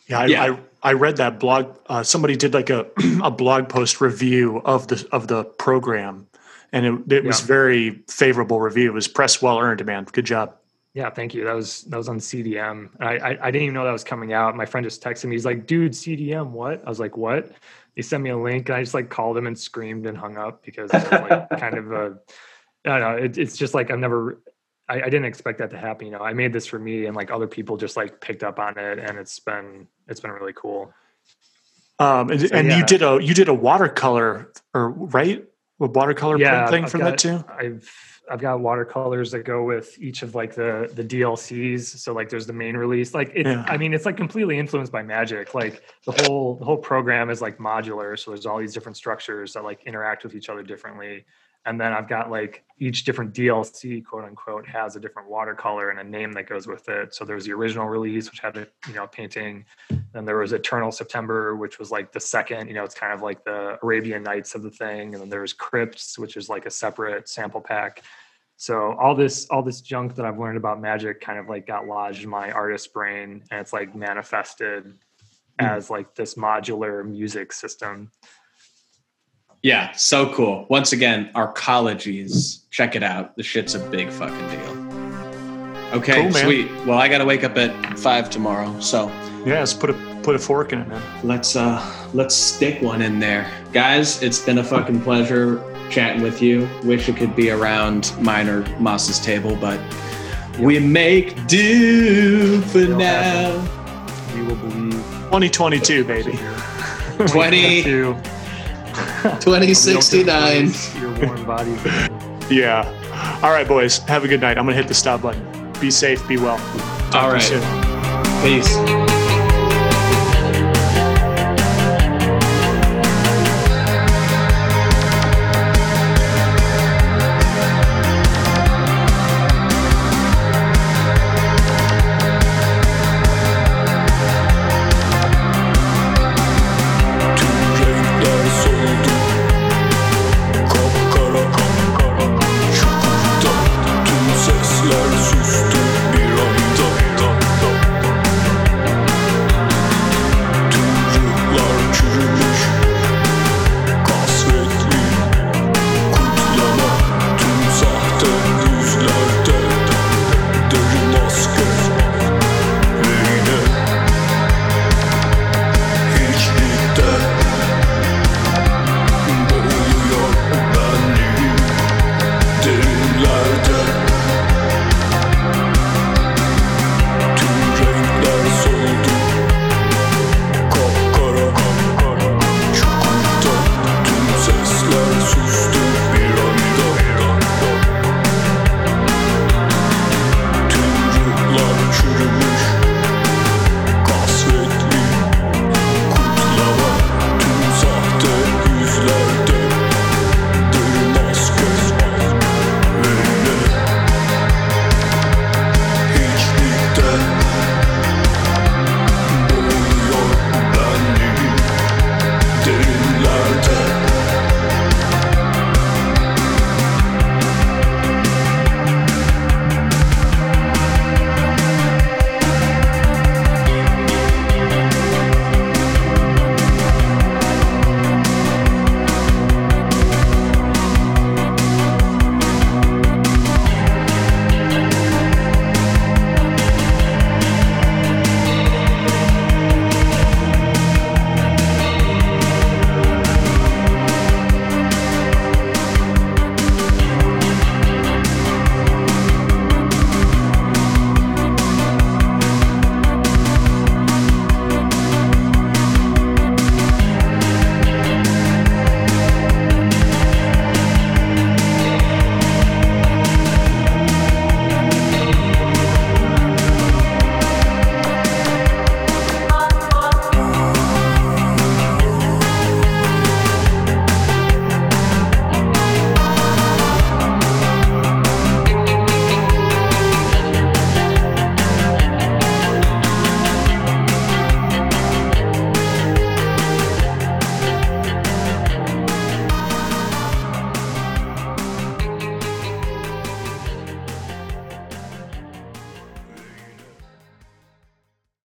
Yeah, I yeah. I, I read that blog. Uh, somebody did like a a blog post review of the of the program, and it it was yeah. very favorable review. It was press well earned, man. Good job. Yeah, thank you. That was that was on C D M. I, I I didn't even know that was coming out. My friend just texted me. He's like, dude, C D M, what? I was like, what? He sent me a link, and I just like called him and screamed and hung up because it was like kind of a, I don't know. It, it's just like I've never, I, I didn't expect that to happen. You know, I made this for me, and like other people just like picked up on it, and it's been it's been really cool. Um, and, so, and yeah. you did a you did a watercolor or right a watercolor yeah, print thing I've from got, that too. I've. I've got watercolors that go with each of like the, the D L Cs. So like there's the main release, like it, yeah. I mean, it's like completely influenced by Magic. Like the whole, the whole program is like modular. So there's all these different structures that like interact with each other differently. And then I've got like each different D L C, quote unquote, has a different watercolor and a name that goes with it. So there was the original release, which had a, you know, painting. Then there was Eternal September, which was like the second, you know, it's kind of like the Arabian Nights of the thing. And then there's Crypts, which is like a separate sample pack. So all this, all this junk that I've learned about Magic kind of like got lodged in my artist brain, and it's like manifested mm. as like this modular music system. Yeah, so cool. Once again, Arcologies. Check it out. The shit's a big fucking deal. Okay, cool, sweet. Well, I gotta wake up at five tomorrow, so yeah, let's put a put a fork in it, man. Let's uh, let's stick one in there, guys. It's been a fucking pleasure chatting with you. Wish it could be around mine or Moss's table, but we make do for It'll now. Happen. You will believe. twenty twenty-two, baby. twenty twenty-two. twenty sixty-nine. Your warm body. Yeah. All right, boys. Have a good night. I'm going to hit the stop button. Be safe. Be well. Talk All right. Peace.